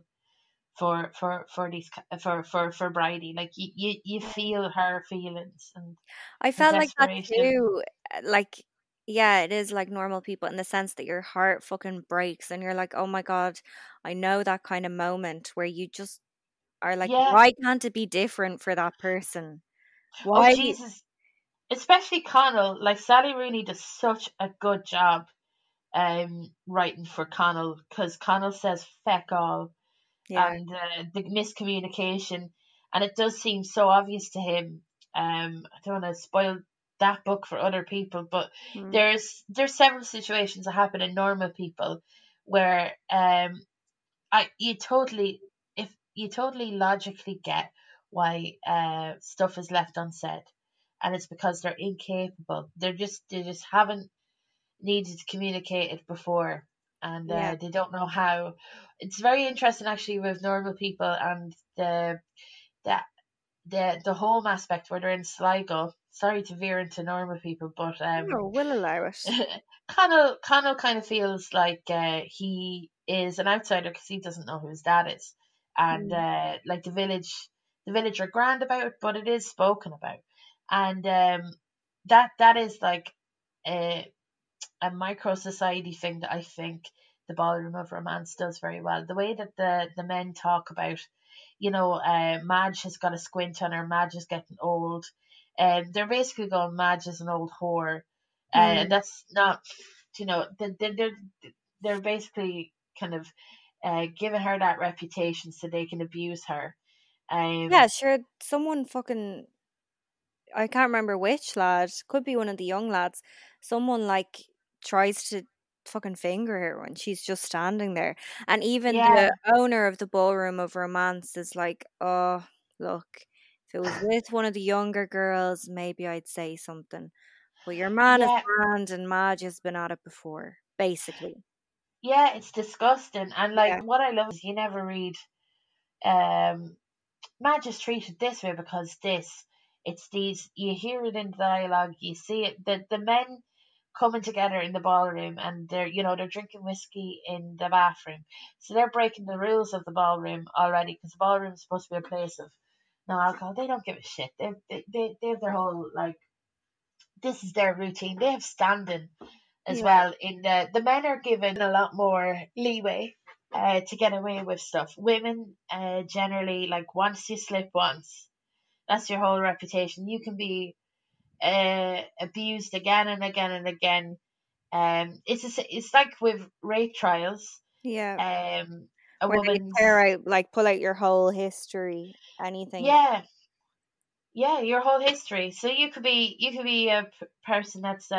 for Bridie. Like, you feel her feelings, and I felt like that too, like. Yeah, it is like Normal People in the sense that your heart fucking breaks and you're like, oh my God, I know that kind of moment where you just are like, why can't it be different for that person? Why? Oh, Jesus. Especially Connell. Like, Sally Rooney does such a good job writing for Connell, because Connell says feck all and the miscommunication, and it does seem so obvious to him. I don't want to spoil that book for other people, but there's several situations that happen in Normal People where you totally logically get why stuff is left unsaid, and it's because they're incapable. They just haven't needed to communicate it before, and they don't know how. It's very interesting actually with Normal People and the home aspect where they're in Sligo. Sorry to veer into Normal People, but we'll allow it. Connell kind of feels like he is an outsider because he doesn't know who his dad is, and like the village are grand about it, but it is spoken about, and that is like a micro society thing that I think the Ballroom of Romance does very well. The way that the men talk about, you know, Madge has got a squint on her, Madge is getting old. They're basically going, Madge is an old whore, and that's not, you know, they're basically kind of giving her that reputation so they can abuse her. Yeah, sure. Someone fucking, I can't remember which lad, could be one of the young lads. Someone like tries to fucking finger her when she's just standing there, and even the owner of the Ballroom of Romance is like, oh look. If it was with one of the younger girls, maybe I'd say something. But your man is grand and Madge has been at it before, basically. Yeah, it's disgusting. And like what I love is you never read Madge is treated this way because this. It's these, you hear it in the dialogue, you see it, the men coming together in the ballroom, and they're, you know, they're drinking whiskey in the bathroom. So they're breaking the rules of the ballroom already, because the ballroom is supposed to be a place of no alcohol. They don't give a shit. They have their whole, like, this is their routine. They have standing as well. In the men are given a lot more leeway to get away with stuff. Women generally, like, once you slip once, that's your whole reputation. You can be abused again and again and again. It's like with rape trials. Yeah. Where they tear out, like, pull out your whole history, anything. Yeah, your whole history. So you could be a person that's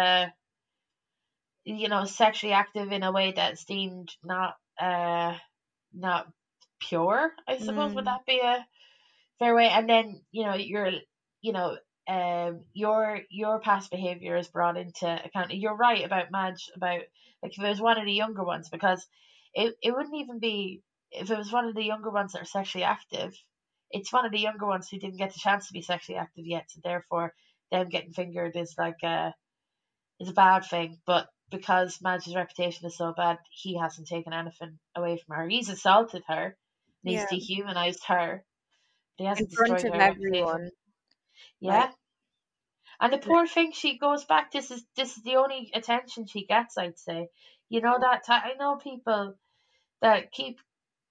you know, sexually active in a way that's deemed not pure. I suppose would that be a fair way? And then your past behavior is brought into account. You're right about Madge, about like if it was one of the younger ones, because it wouldn't even be. If it was one of the younger ones that are sexually active, it's one of the younger ones who didn't get the chance to be sexually active yet, so therefore them getting fingered is like a bad thing. But because Madge's reputation is so bad, he hasn't taken anything away from her. He's assaulted her. And he's dehumanized her. He hasn't destroyed her everyone. Yeah. Right. And the poor thing, she goes back. This is the only attention she gets, I'd say. You know that I know people that keep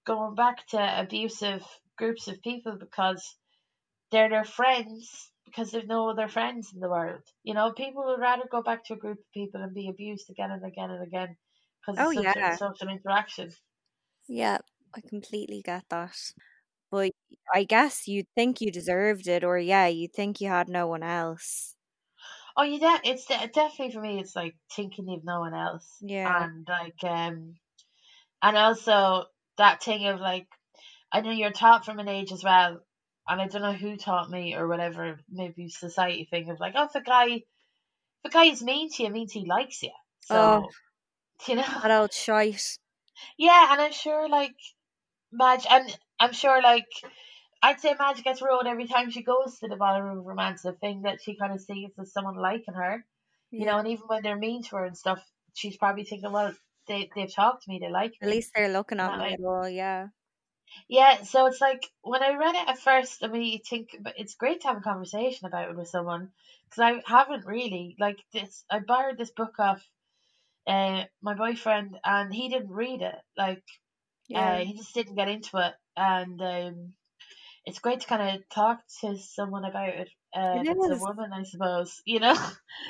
going back to abusive groups of people because they're their friends, because they've no other friends in the world. You know, people would rather go back to a group of people and be abused again and again and again because it's social interaction. Yeah, I completely get that. But I guess you'd think you deserved it, or you think you had no one else. Oh, it's definitely, for me, it's like thinking you've no one else. Yeah. And like, and also that thing of like, I know you're taught from an age as well, and I don't know who taught me or whatever, maybe society thing of like, oh, if a guy is mean to you, it means he likes you. So, you know. That old shite. Yeah, and I'm sure like Madge, and I'm sure like, I'd say Madge gets rolled every time she goes to the Ballroom of Romance, the thing that she kind of sees as someone liking her, you know, and even when they're mean to her and stuff, she's probably thinking, well, they've talked to me, they like me. At least they're looking at me at all, Yeah, so it's like, when I read it at first, I mean, you think, but it's great to have a conversation about it with someone, because I haven't really, like this, I borrowed this book off my boyfriend, and he didn't read it, he just didn't get into it, and it's great to kind of talk to someone about it, it's a woman, I suppose, you know?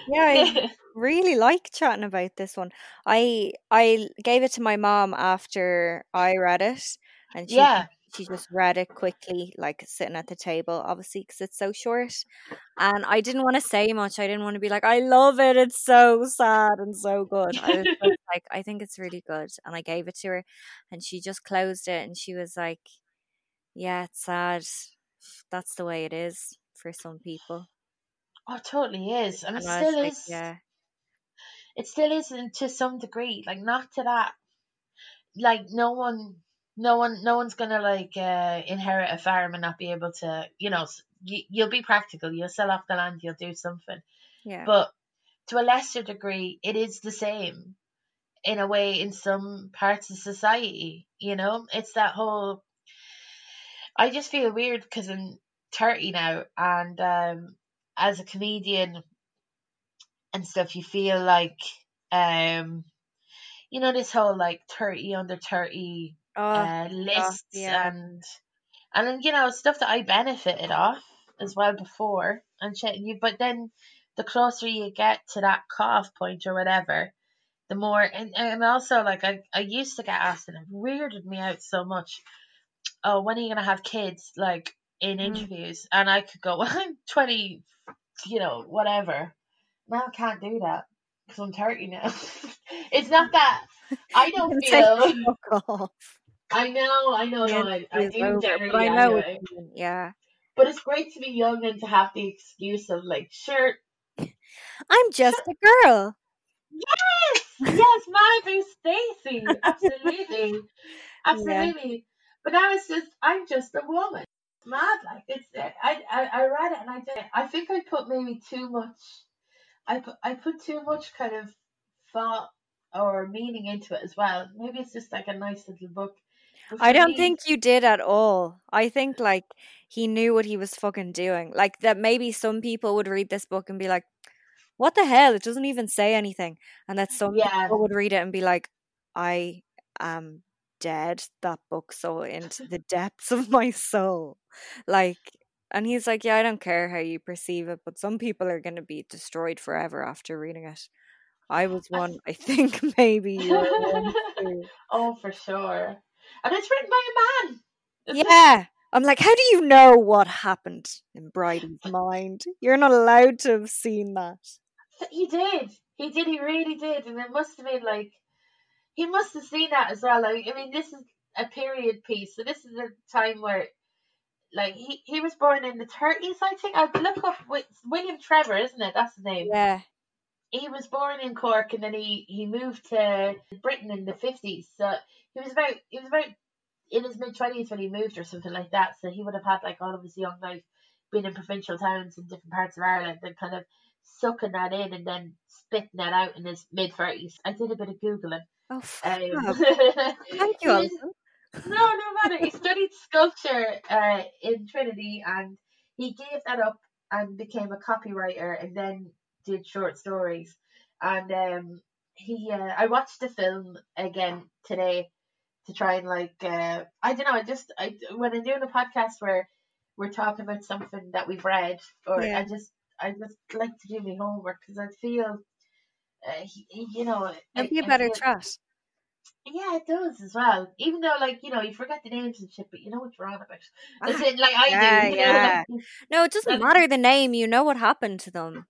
Yeah, I really like chatting about this one. I gave it to my mom after I read it, and she just read it quickly, like sitting at the table, obviously, because it's so short. And I didn't want to say much. I didn't want to be like, I love it. It's so sad and so good. I was just like, I think it's really good. And I gave it to her, and she just closed it, and she was like, yeah, it's sad. That's the way it is for some people. Oh, it totally is. And it still is. Like, yeah. It still is to some degree. Like, not to that. Like, no one's gonna like inherit a farm and not be able to, you know, you'll be practical, you'll sell off the land, you'll do something, but to a lesser degree it is the same in a way in some parts of society, you know. It's that whole, I just feel weird because I'm 30 now, and as a comedian and stuff, you feel like you know, this whole like 30 under 30 lists and then, you know, stuff that I benefited off as well before and shit. But then the closer you get to that cutoff point or whatever, the more, and also like I used to get asked, and it weirded me out so much, oh, when are you gonna have kids, like in interviews, and I could go, well, I'm 20, you know, whatever. Now I can't do that because I'm 30 now. It's not that I don't feel. I know. Yeah, I do generally. But I know. Anyway. Yeah. But it's great to be young and to have the excuse of like, sure, I'm just a girl. Yes, my boo Stacey. Absolutely. Yeah. But now it's just, I'm just a woman. It's mad, like it's. I read it and I did. I think I put maybe too much. I put too much kind of thought or meaning into it as well. Maybe it's just like a nice little book. I don't think you did at all. I think like he knew what he was fucking doing. Like that maybe some people would read this book and be like, what the hell? It doesn't even say anything. And that some people would read it and be like, I am dead. That book so into the depths of my soul. Like, and he's like, yeah, I don't care how you perceive it, but some people are going to be destroyed forever after reading it. I was one, I think, maybe. You were one too. Oh, for sure. And it's written by a man. I'm like, how do you know what happened in Bryden's mind? You're not allowed to have seen that. He did. He really did. And it must have been like, he must have seen that as well. Like, I mean, this is a period piece. So this is a time where, like, he was born in the 30s, I think. I'd look up William Trevor, isn't it? That's his name. Yeah. He was born in Cork, and then he moved to Britain in the 50s. So he was about in his mid-20s when he moved or something like that. So he would have had like all of his young life being in provincial towns in different parts of Ireland and kind of sucking that in and then spitting that out in his mid-30s. I did a bit of Googling. Oh, thank you, Alison. No matter. He studied sculpture in Trinity, and he gave that up and became a copywriter and then did short stories. And I watched the film again today to try and when I'm doing a podcast where we're talking about something that we've read, I just like to do my homework because I feel, it'd be a better trust. Yeah, it does as well. Even though, you forget the names and shit, but you know what you're on about. As in, I do. Yeah. No, it doesn't matter the name. You know what happened to them.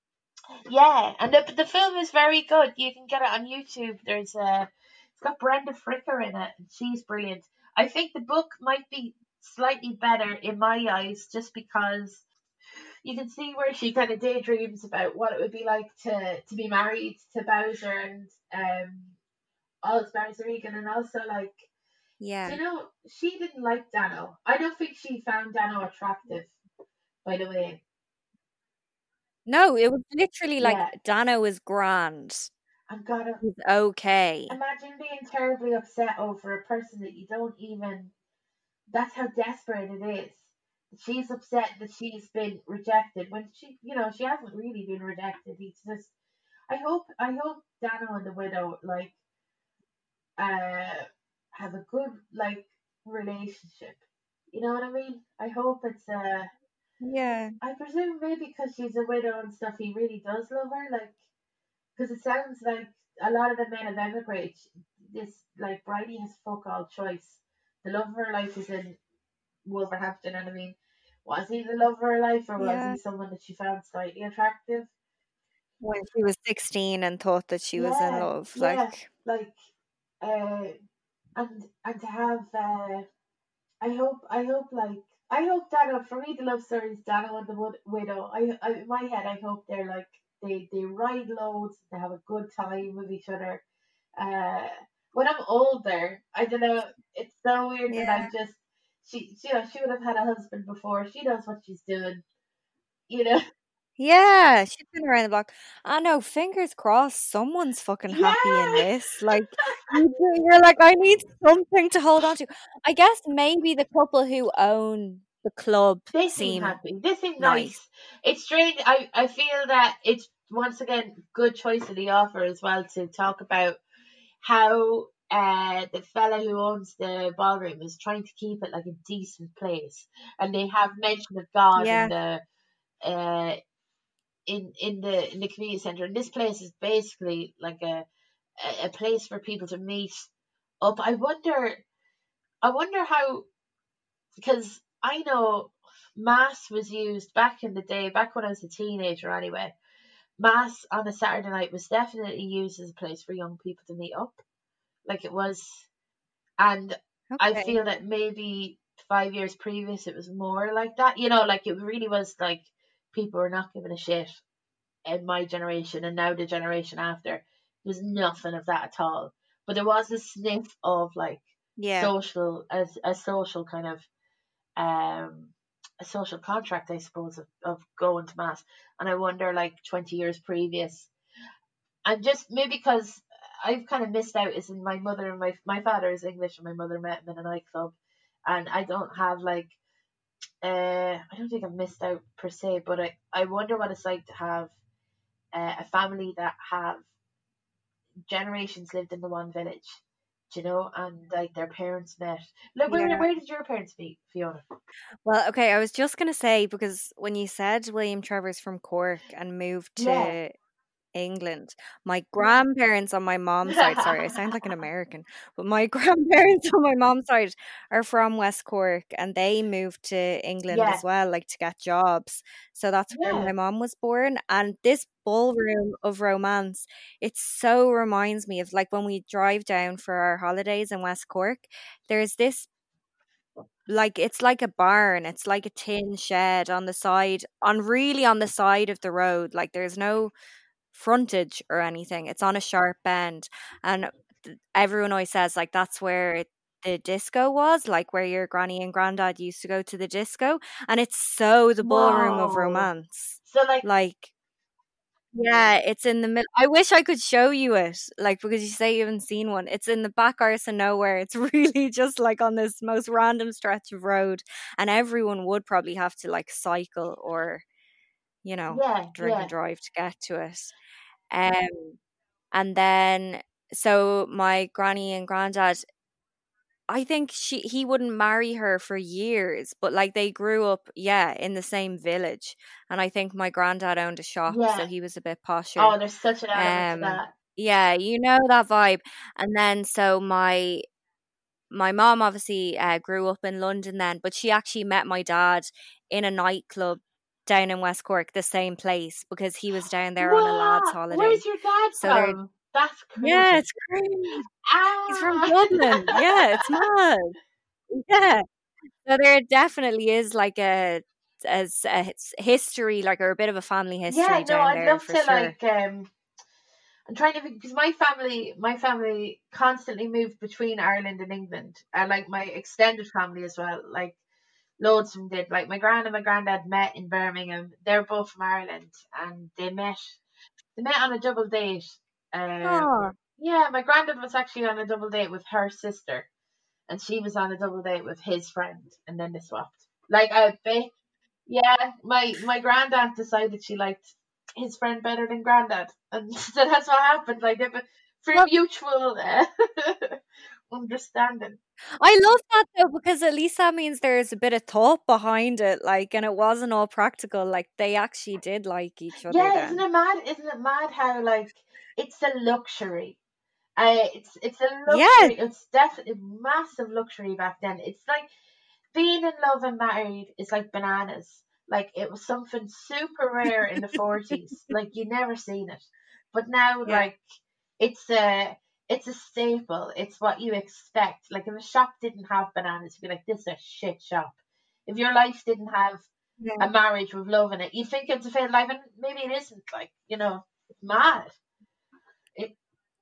Yeah, and the film is very good. You can get it on YouTube. It's got Brenda Fricker in it, and she's brilliant. I think the book might be slightly better in my eyes, just because you can see where she kind of daydreams about what it would be like to be married to Bowser and all Bowser Regan, and also she didn't like Dano. I don't think she found Dano attractive, by the way. No, it was literally Dano was grand. I've got it. He's okay. Imagine being terribly upset over a person that you don't even. That's how desperate it is. She's upset that she's been rejected when she hasn't really been rejected. It's just, I hope Dano and the widow have a good relationship. You know what I mean? I hope it's I presume maybe because she's a widow and stuff, he really does love her. Because it sounds like a lot of the men have emigrated. This Bridie has fuck all choice. The love of her life is in Wolverhampton, and I mean, was he the love of her life, or was he someone that she found slightly attractive when she was 16 and thought that she was in love? And to have I hope Dano, for me the love story is Dano and the widow. I in my head I hope they're they ride loads, they have a good time with each other. When I'm older, I don't know, it's so weird that I'm just. She would have had a husband before. She knows what she's doing, Yeah, she's been around the block. I know, fingers crossed, someone's fucking happy in this. You're like, I need something to hold on to. I guess maybe the couple who own the club seem happy. They seem nice. It's strange. I feel that it's, once again, good choice of the author as well to talk about how... the fella who owns the ballroom is trying to keep it a decent place, and they have mention of God in the community centre. And this place is basically a place for people to meet up. I wonder how, because I know mass was used back in the day, back when I was a teenager. Anyway, mass on a Saturday night was definitely used as a place for young people to meet up. It was, and okay. I feel that maybe 5 years previous it was more like that. It really was people were not giving a shit in my generation, and now the generation after, there's nothing of that at all. But there was a sniff of social kind of a social contract, I suppose, of going to mass. And I wonder 20 years previous, and just maybe because. I've kind of missed out, is in my mother and my father is English, and my mother met him in a nightclub, and I don't have I don't think I've missed out per se, but I wonder what it's like to have a family that have generations lived in the one village, and their parents met. Where did your parents meet, Fiona? Well, okay, I was just going to say, because when you said William Trevor's from Cork and moved to... Yeah. England. My grandparents on my mom's side, sorry, I sound like an American, but my grandparents on my mom's side are from West Cork, and they moved to England as well, to get jobs. So that's where my mom was born. And this Ballroom of Romance, it so reminds me of when we drive down for our holidays in West Cork, there's this it's a barn, it's a tin shed on the side, on the side of the road, there's no frontage or anything, it's on a sharp bend, and everyone always says that's where the disco was, where your granny and granddad used to go to the disco, and it's so the Ballroom of Romance. So Yeah, it's in the middle. I wish I could show you it, like, because you say you haven't seen one. It's in the back arse of nowhere. It's really just like on this most random stretch of road, and everyone would probably have to like cycle or, you know, drink and drive to get to it. And then so my granny and granddad, I think he wouldn't marry her for years, but like they grew up, in the same village. And I think my granddad owned a shop, so he was a bit posher. Oh, there's such an element to that. Yeah, you know that vibe. And then so my mom obviously grew up in London then, but she actually met my dad in a nightclub down in West Cork, the same place, because he was down there on a lad's holiday. Where's your dad from? That's crazy. Yeah, it's crazy. Ah. He's from Dublin. Yeah, it's mad. Yeah. So there definitely is like a history, like, or a bit of a family history down there. Yeah, no, I'd love to, sure. I'm trying to think, because my family constantly moved between Ireland and England. And like my extended family as well, like loads of them did. Like my gran and my granddad met in Birmingham. They're both from Ireland, and they met on a double date. Yeah, my granddad was actually on a double date with her sister, and she was on a double date with his friend, and then they swapped. Like, I bet, my grandaunt decided she liked his friend better than granddad, and so that's what happened. Like, for mutual understanding. I love that though, because at least that means there is a bit of thought behind it, like, and it wasn't all practical. Like, they actually did like each other. Yeah, then. Isn't it mad how like it's a luxury. It's a luxury. Yeah. It's definitely a massive luxury back then. It's like being in love and married is like bananas. Like, it was something super rare in the 40s. Like, you never seen it, but now like it's a staple. It's what you expect. Like, if a shop didn't have bananas, you'd be like, this is a shit shop. If your life didn't have a marriage with love in it, you think it's a failed life, and maybe it isn't. Like, you know, it's mad.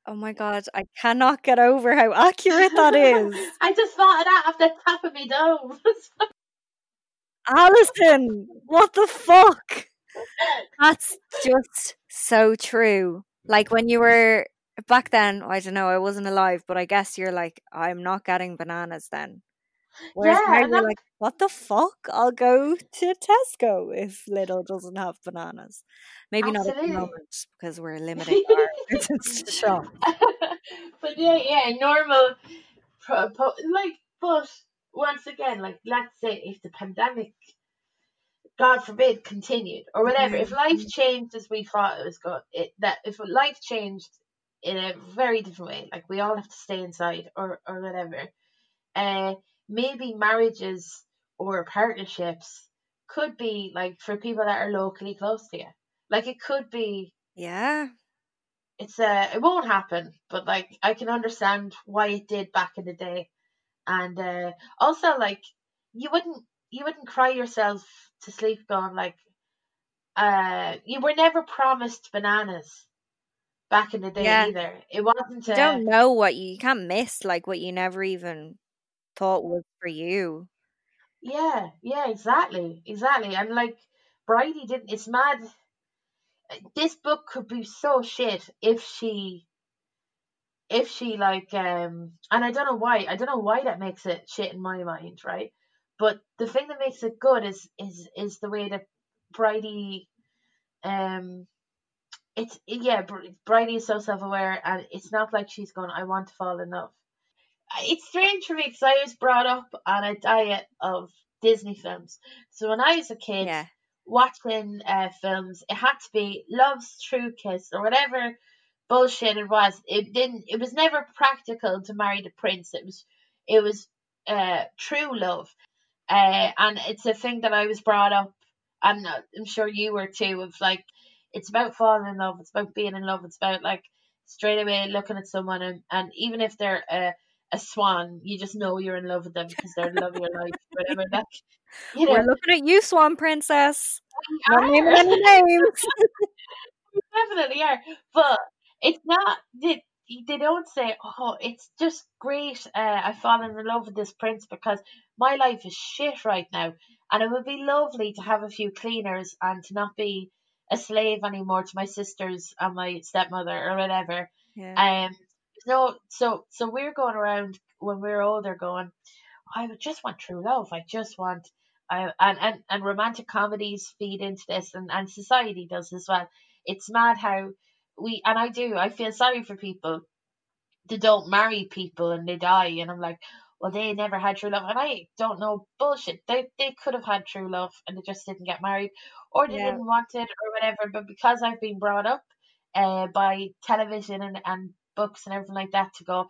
Oh my God, I cannot get over how accurate that is. I just thought of that off the top of me dome. Alison, what the fuck? That's just so true. Like, when you were back then, I don't know, I wasn't alive, but I guess you're like, I'm not getting bananas then. Whereas now you're like, what the fuck? I'll go to Tesco if Lidl doesn't have bananas. Maybe absolutely. Not at the moment, because we're limiting our shop. But normal, like, but once again, like, let's say if the pandemic, God forbid, continued or whatever, if life changed as we thought it was going, if life changed in a very different way, like we all have to stay inside or whatever, maybe marriages or partnerships could be like for people that are locally close to you. Like, it could be, it won't happen, but like I can understand why it did back in the day. And also, like, you wouldn't cry yourself to sleep going like, you were never promised bananas. Back in the day, either. It wasn't. You don't know what you can't miss, like what you never even thought was for you. Yeah, exactly. And like, Bridie didn't. It's mad. This book could be so shit if she like, and I don't know why that makes it shit in my mind, right? But the thing that makes it good is the way that Bridie, Bridie is so self-aware, and it's not like she's going, I want to fall in love. It's strange for me because I was brought up on a diet of Disney films. So when I was a kid, watching films, it had to be Love's True Kiss or whatever bullshit it was. It was never practical to marry the prince. It was true love, and it's a thing that I was brought up. I'm sure you were too. Of like. It's about falling in love. It's about being in love. It's about like straight away looking at someone, and even if they're a swan, you just know you're in love with them because they're in love with your life. Whatever. Like, you know. We're looking at you, Swan Princess. We are. We definitely are. But it's not. They don't say, "Oh, it's just great. I've fallen in love with this prince because my life is shit right now, and it would be lovely to have a few cleaners and to not be." a slave anymore to my sisters and my stepmother or whatever. Yeah. So we're going around when we're older going, I would just want true love. I just want, and romantic comedies feed into this, and society does as well. It's mad how I feel sorry for people that don't marry people and they die. And I'm like, well, they never had true love. And I don't know, bullshit. They could have had true love and they just didn't get married, or they didn't want it or whatever. But because I've been brought up by television and books and everything like that to go,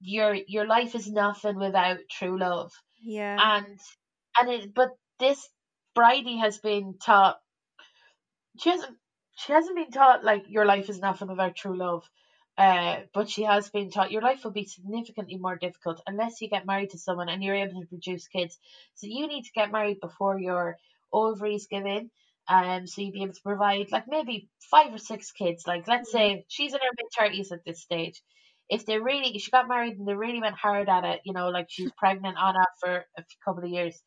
your life is nothing without true love. Yeah. But this Bridie has been taught, she hasn't been taught like your life is nothing without true love, but she has been taught your life will be significantly more difficult unless you get married to someone and you're able to produce kids. So you need to get married before your ovaries give in, so you'll be able to provide like maybe 5 or 6 kids. Like let's say she's in her mid-30s at this stage. If she got married and they really went hard at it, you know, like she's pregnant on off for a couple of years,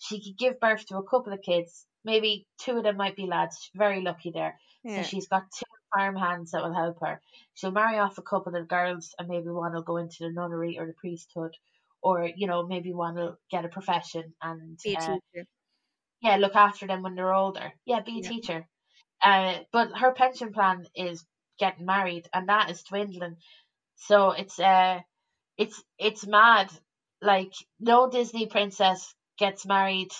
she could give birth to a couple of kids. Maybe 2 of them might be lads. She's very lucky there. Yeah. So she's got 2 farmhands that will help her. She'll marry off a couple of girls and maybe one will go into the nunnery or the priesthood, or, you know, maybe one will get a profession and be a teacher. Yeah, look after them when they're older. Yeah, be a teacher. But her pension plan is getting married and that is dwindling. So it's mad. Like no Disney princess gets married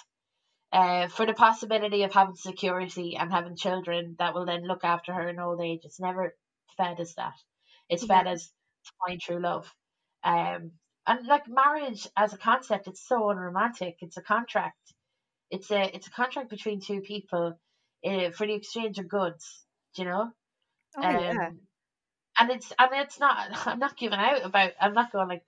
for the possibility of having security and having children that will then look after her in old age. It's never fed as that. It's fed as to find true love. And like marriage as a concept, it's so unromantic. It's a contract. It's a contract between 2 people for the exchange of goods. Do you know? Oh yeah. And it's not. I'm not giving out about. I'm not going like,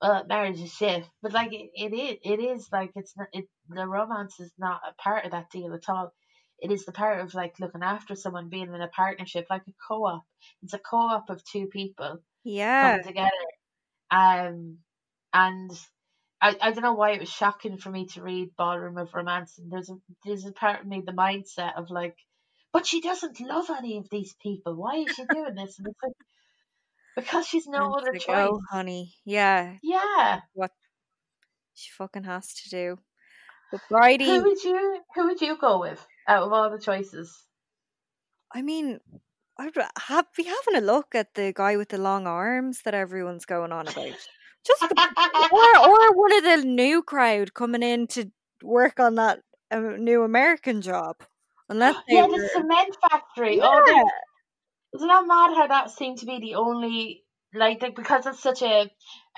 well, marriage is shit. But like it is like it's not. The romance is not a part of that deal at all. It is the part of like looking after someone, being in a partnership, like a co-op. It's a co-op of 2 people. Yeah. Coming together. And I don't know why it was shocking for me to read Ballroom of Romance. And there's a part of me, the mindset of like, but she doesn't love any of these people. Why is she doing this? And it's like, because she's no other like, choice. Oh, honey. Yeah. Yeah. What she fucking has to do. But Bridie, who would you go with out of all the choices? I mean, I'd be having a look at the guy with the long arms that everyone's going on about. or one of the new crowd coming in to work on that new American job. Unless the cement factory. Yeah. Oh, isn't that mad how that seemed to be the only, like because it's such a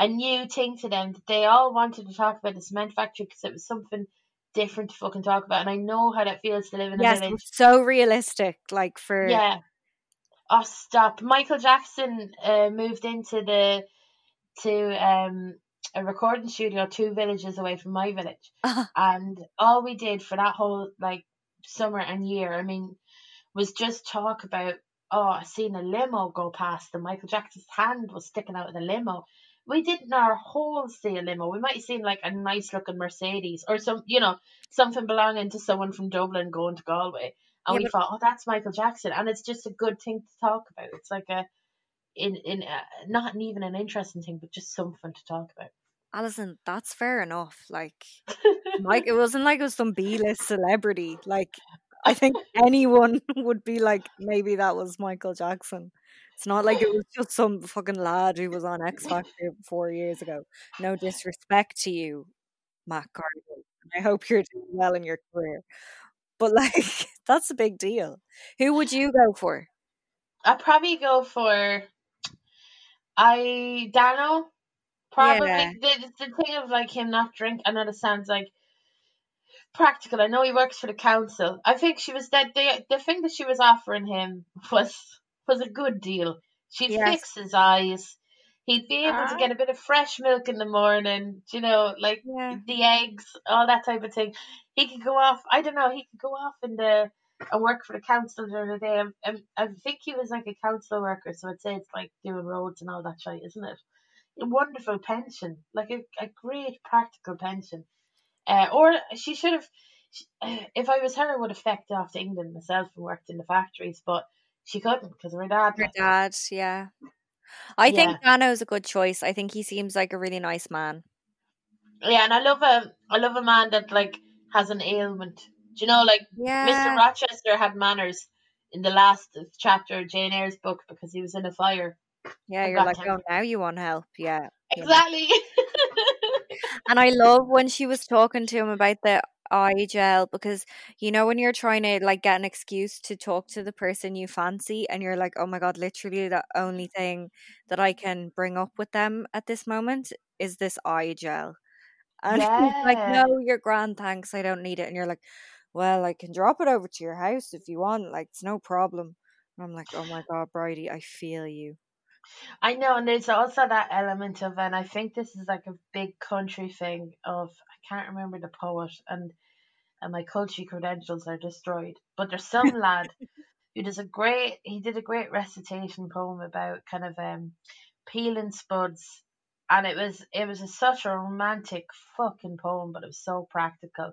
new thing to them, that they all wanted to talk about the cement factory because it was something different to fucking talk about. And I know how that feels to live in a village. Yes, it's so realistic. Like for... Yeah. Oh, stop. Michael Jackson moved into a recording studio 2 villages away from my village. And all we did for that whole, like, summer and year, I mean, was just talk about, I seen a limo go past and Michael Jackson's hand was sticking out of the limo. We didn't our whole see a limo. We might have seen like a nice looking Mercedes or some, you know, something belonging to someone from Dublin going to Galway. And we thought, that's Michael Jackson. And it's just a good thing to talk about. It's like not even an interesting thing, but just something to talk about. Alison, that's fair enough. Like it wasn't like it was some B-list celebrity. Like, I think anyone would be like, maybe that was Michael Jackson. It's not like it was just some fucking lad who was on X Factor 4 years ago. No disrespect to you, Matt Gargan. I hope you're doing well in your career. But like, that's a big deal. Who would you go for? I'd probably go for Dano. Probably the thing of like him not drink. I know that sounds like practical. I know he works for the council. I think she was that the thing that she was offering him was a good deal. She'd fix his eyes. He'd be able to get a bit of fresh milk in the morning. You know, like the eggs, all that type of thing. He could go off. I don't know. He could go off and work for the council during the day. I think he was like a council worker, so I'd say it's like doing roads and all that shit, isn't it? A wonderful pension, like a great practical pension, or she should have if I was her, I would have fecked off to England myself and worked in the factories, but she couldn't because of her dad. Her dad, yeah. I think Dano's a good choice. I think he seems like a really nice man. Yeah, and I love a man that like has an ailment. Do you know, like Mr. Rochester had manners in the last chapter of Jane Eyre's book because he was in a fire. Yeah, you're like, oh, now you want help. Yeah, exactly. And I love when she was talking to him about the eye gel, because you know when you're trying to like get an excuse to talk to the person you fancy and you're like, oh my god, literally the only thing that I can bring up with them at this moment is this eye gel. And he's like, no, you're grand, thanks, I don't need it. And you're like, well, I can drop it over to your house if you want, like, it's no problem. And I'm like, oh my god, Bridie, I feel you. I know, and there's also that element of, and I think this is like a big country thing of, I can't remember the poet, and my culture credentials are destroyed, but there's some lad who does he did a great recitation poem about kind of peeling spuds, and it was such a romantic fucking poem, but it was so practical.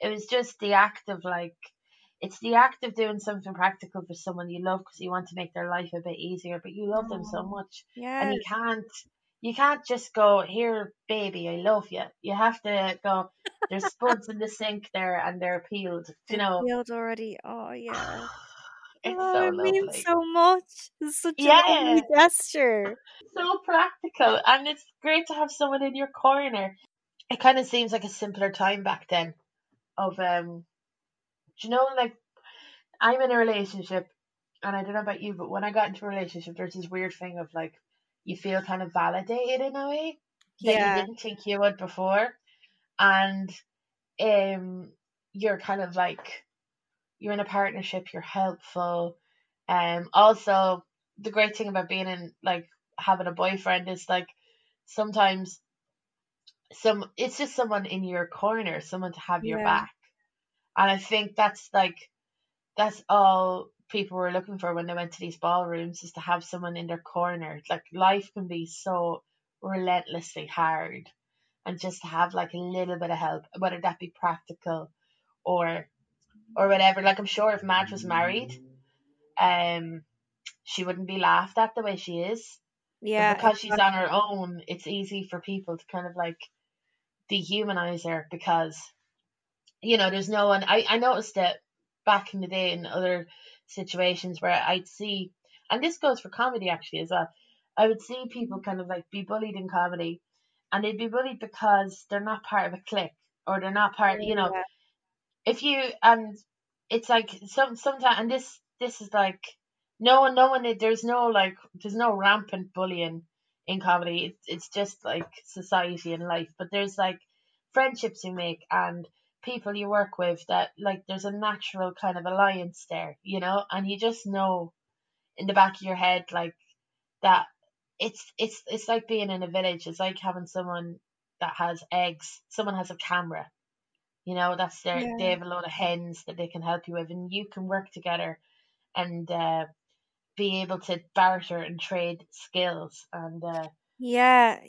It was just the act of like, it's the act of doing something practical for someone you love because you want to make their life a bit easier, but you love them so much. Yes. And you can't just go, here, baby, I love you. You have to go, there's spuds in the sink there and they're peeled. They're peeled already. Oh, yeah. It means so much. It's such a lovely gesture. So practical. And it's great to have someone in your corner. It kind of seems like a simpler time back then of... Do you know, like, I'm in a relationship, and I don't know about you, but when I got into a relationship, there's this weird thing of, like, you feel kind of validated in a way that you didn't think you would before. And you're kind of, like, you're in a partnership, you're helpful. Also, the great thing about being in, like, having a boyfriend is, like, sometimes it's just someone in your corner, someone to have your back. And I think that's all people were looking for when they went to these ballrooms, is to have someone in their corner. Like, life can be so relentlessly hard, and just to have like a little bit of help, whether that be practical or whatever. Like, I'm sure if Madge was married, she wouldn't be laughed at the way she is. Yeah. But because she's on her own, it's easy for people to kind of like dehumanize her because... You know, there's no one. I noticed it back in the day in other situations where I'd see, and this goes for comedy actually as well, I would see people kind of like be bullied in comedy, and they'd be bullied because they're not part of a clique, or they're not part, you know, if you, and it's like sometimes, and this is like, no one, there's no rampant bullying in comedy. It's just like society and life, but there's like friendships you make and people you work with that, like, there's a natural kind of alliance there, you know, and you just know in the back of your head like that it's like being in a village. It's like having someone that has eggs, someone has a camera, you know, that's their they have a lot of hens that they can help you with, and you can work together and be able to barter and trade skills and you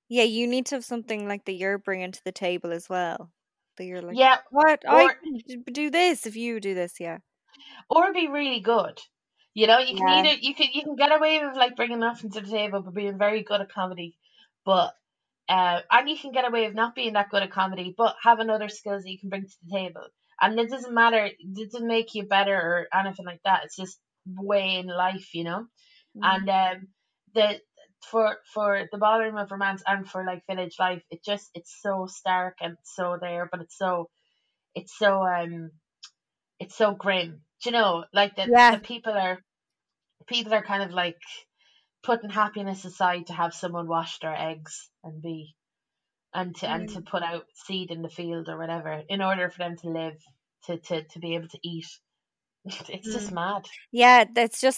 need to have something like that you're bringing to the table as well. You're like, yeah, what, or, I can do this if you do this, or be really good, you know. You can either you can get away with like bringing nothing to the table but being very good at comedy, but and you can get away with not being that good at comedy but having other skills that you can bring to the table. And it doesn't matter, it doesn't make you better or anything like that. It's just way in life, you know. Mm-hmm. And for the Ballroom of Romance and for like village life, it's so stark and so there, but it's so grim. Do you know, like the people are kind of like putting happiness aside to have someone wash their eggs and to put out seed in the field or whatever in order for them to live, to be able to eat. It's just mad. Yeah, that's the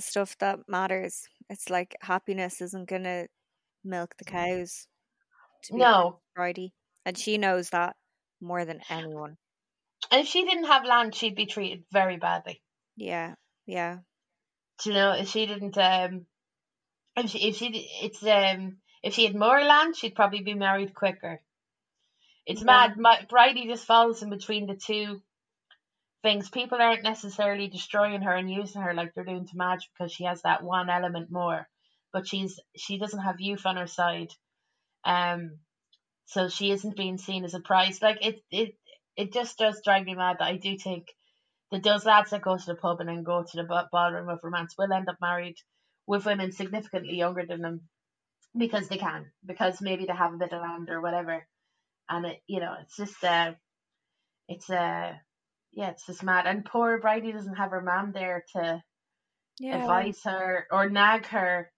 stuff that matters. It's like happiness isn't gonna milk the cows. No, Friday, and she knows that more than anyone. And if she didn't have land, she'd be treated very badly. Yeah. Do you know, if she didn't, if she had more land, she'd probably be married quicker. It's mad. Bridie just falls in between the two things. People aren't necessarily destroying her and using her like they're doing to Madge because she has that one element more, but she doesn't have youth on her side, so she isn't being seen as a prize. Like it just does drive me mad that I do think that those lads that go to the pub and then go to the Ballroom of Romance will end up married with women significantly younger than them because they can, because maybe they have a bit of land or whatever. And it, you know, it's just it's just mad. And poor Bridie doesn't have her mum there to advise her or nag her.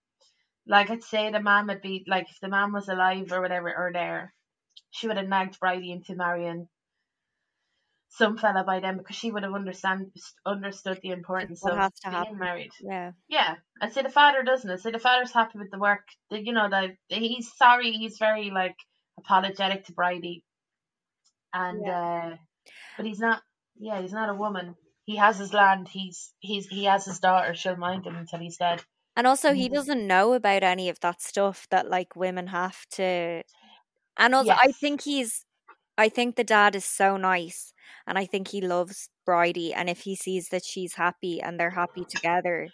Like, I'd say the mum would be like, if the mum was alive or whatever or there, she would have nagged Bridie into marrying some fella by then, because she would have understood the importance of being married. Yeah. I'd say the father doesn't. I'd say the father's happy with the work. He's sorry. He's very like apologetic to Bridie, and but he's not. Yeah, he's not a woman. He has his land. He has his daughter. She'll mind him until he's dead. And also, he doesn't know about any of that stuff that like women have to. And also, I think the dad is so nice. And I think he loves Bridie, and if he sees that she's happy and they're happy together,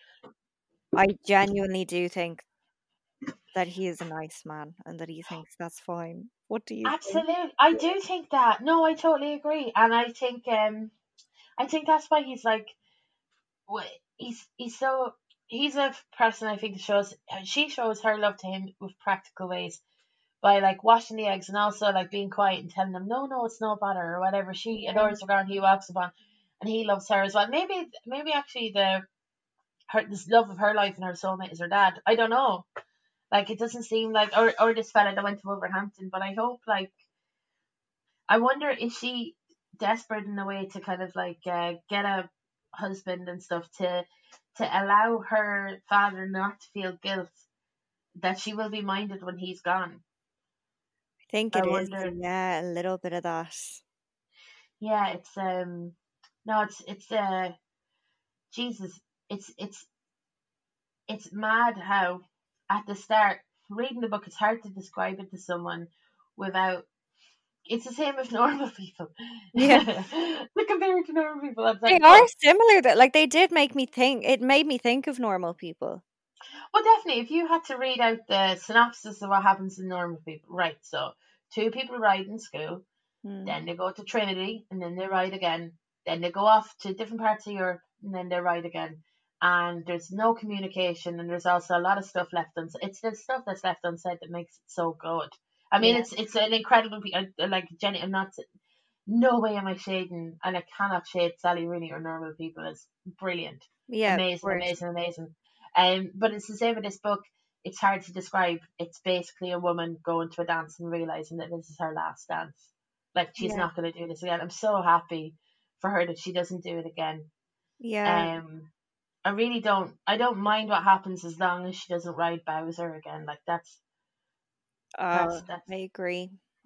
I genuinely do think that he is a nice man and that he thinks that's fine. What do you think? I do think that. No, I totally agree. And I think that's why he's like, he's a person, I think, she shows her love to him with practical ways, by like washing the eggs and also like being quiet and telling them no, it's no bother or whatever. She adores her and he walks upon, and he loves her as well. Maybe actually this love of her life and her soulmate is her dad. I don't know. Like, it doesn't seem like or this fella that went to Wolverhampton. But I hope, like, I wonder, is she desperate in a way to kind of like get a husband and stuff to allow her father not to feel guilt that she will be minded when he's gone. I think it is a little bit of that. Yeah, it's no, it's Jesus, it's mad how at the start reading the book it's hard to describe it to someone without. It's the same with Normal People. Yeah, compared to Normal People, I'm like, they are similar. That like they did make me think. It made me think of Normal People. Well, definitely, if you had to read out the synopsis of what happens in Normal People, right, so 2 people ride in school, then they go to Trinity, and then they ride again, then they go off to different parts of Europe, and then they ride again, and there's no communication, and there's also a lot of stuff left unsaid. It's the stuff that's left unsaid that makes it so good. I mean, it's an incredible, like, Jenny, no way am I shading, and I cannot shade Sally Rooney or Normal People. It's brilliant. Yeah, amazing. But it's the same with this book. It's hard to describe. It's basically a woman going to a dance and realizing that this is her last dance. Like, she's not going to do this again. I'm so happy for her that she doesn't do it again. Yeah. I really don't. I don't mind what happens as long as she doesn't ride Bowser again. Like, that's I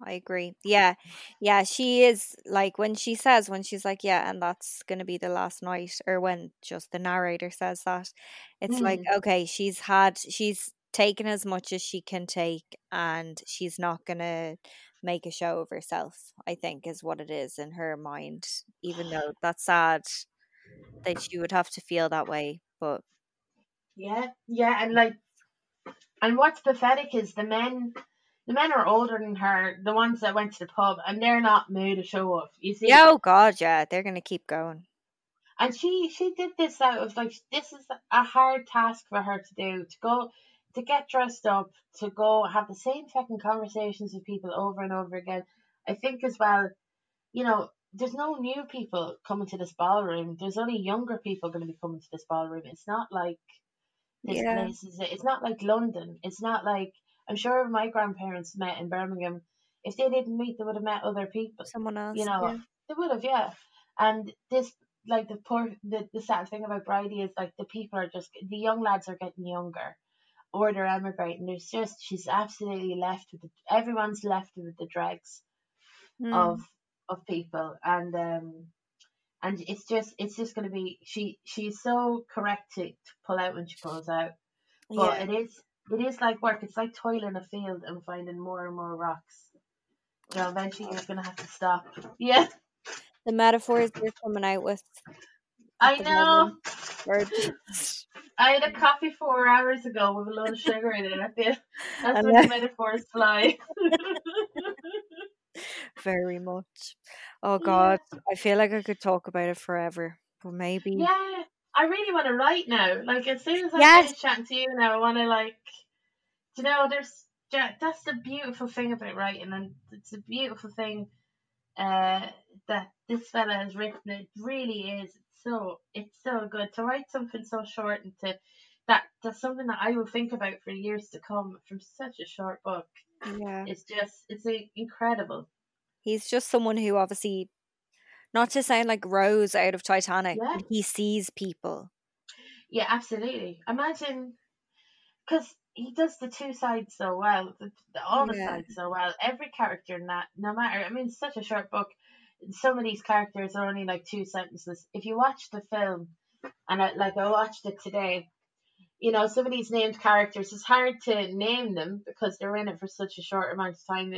agree. Yeah. Yeah. She is like, when she's like, yeah, and that's going to be the last night, or when just the narrator says that, it's like, okay, she's taken as much as she can take, and she's not going to make a show of herself, I think is what it is in her mind, even though that's sad that she would have to feel that way. But yeah. And like, and what's pathetic is the men are older than her, the ones that went to the pub, and they're not made a show of, you see? Oh, God, yeah, they're going to keep going. And she did this out of, like, this is a hard task for her to do, to go, to get dressed up, to go have the same fucking conversations with people over and over again. I think as well, you know, there's no new people coming to this ballroom. There's only younger people going to be coming to this ballroom. It's not like this place is, it's not like London. It's not like, I'm sure if my grandparents met in Birmingham, if they didn't meet, they would have met other people. Someone else, you know, they would have, And this, like, the sad thing about Bridie is, like, the people are just, the young lads are getting younger, or they're emigrating. There's just, she's absolutely left with everyone's left with the dregs of people, and it's just going to be, she's so correct to pull out when she pulls out, but it is. It is like work. It's like toiling a field and finding more and more rocks. Well, eventually you're going to have to stop. Yeah. The metaphors you're coming out with. I know. I had a coffee 4 hours ago with a load of sugar in it. That's where the metaphors fly. Very much. Oh, God. Yeah. I feel like I could talk about it forever. But maybe. Yeah. I really want to write now. Like, as soon as I finish chatting to you now, I want to, like, you know, there's, that's the beautiful thing about writing, and it's a beautiful thing that this fella has written. It really is. It's so good to write something so short, and to that's something that I will think about for years to come from such a short book. Yeah. It's incredible. He's just someone who obviously, not to sound like Rose out of Titanic, but he sees people. Yeah, absolutely. Imagine, because he does the two sides so well, all the sides so well. Every character in that, no matter, I mean, it's such a short book. Some of these characters are only like two sentences. If you watch the film, and I watched it today, you know, some of these named characters, it's hard to name them because they're in it for such a short amount of time.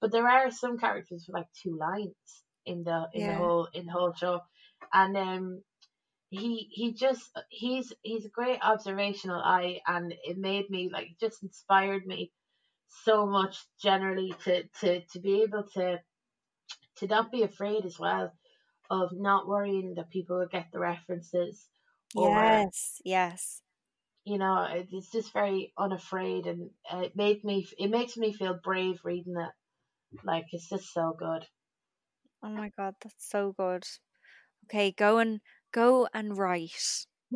But there are some characters with like two lines in the whole show, and he's a great observational eye, and it made me like, just inspired me so much generally to be able to not be afraid as well of not worrying that people will get the references. Yes. You know, it's just very unafraid, and it makes me feel brave reading it. Like, it's just so good. Oh my God, that's so good. Okay, go and write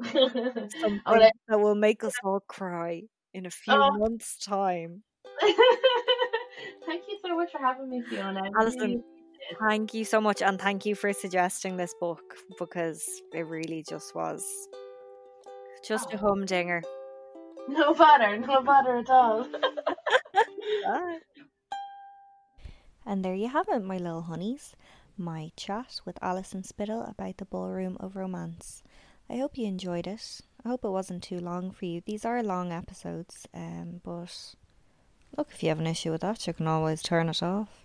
something that will make us all cry in a few months' time. Thank you so much for having me, Fiona. Alison, thank you so much, and thank you for suggesting this book, because it really just was a humdinger. No bother at all. Bye. And there you have it, my little honeys, my chat with Alison Spittle about The Ballroom of Romance. I hope you enjoyed it. I hope it wasn't too long for you. These are long episodes, but look, if you have an issue with that, you can always turn it off.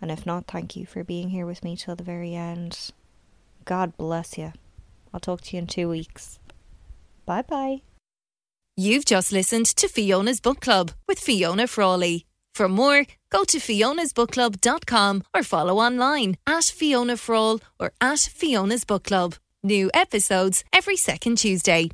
And if not, thank you for being here with me till the very end. God bless you. I'll talk to you in 2 weeks. Bye-bye. You've just listened to Fiona's Book Club with Fiona Frawley. For more, go to fionasbookclub.com or follow online at Fiona Frawley or at Fiona's Book Club. New episodes every second Tuesday.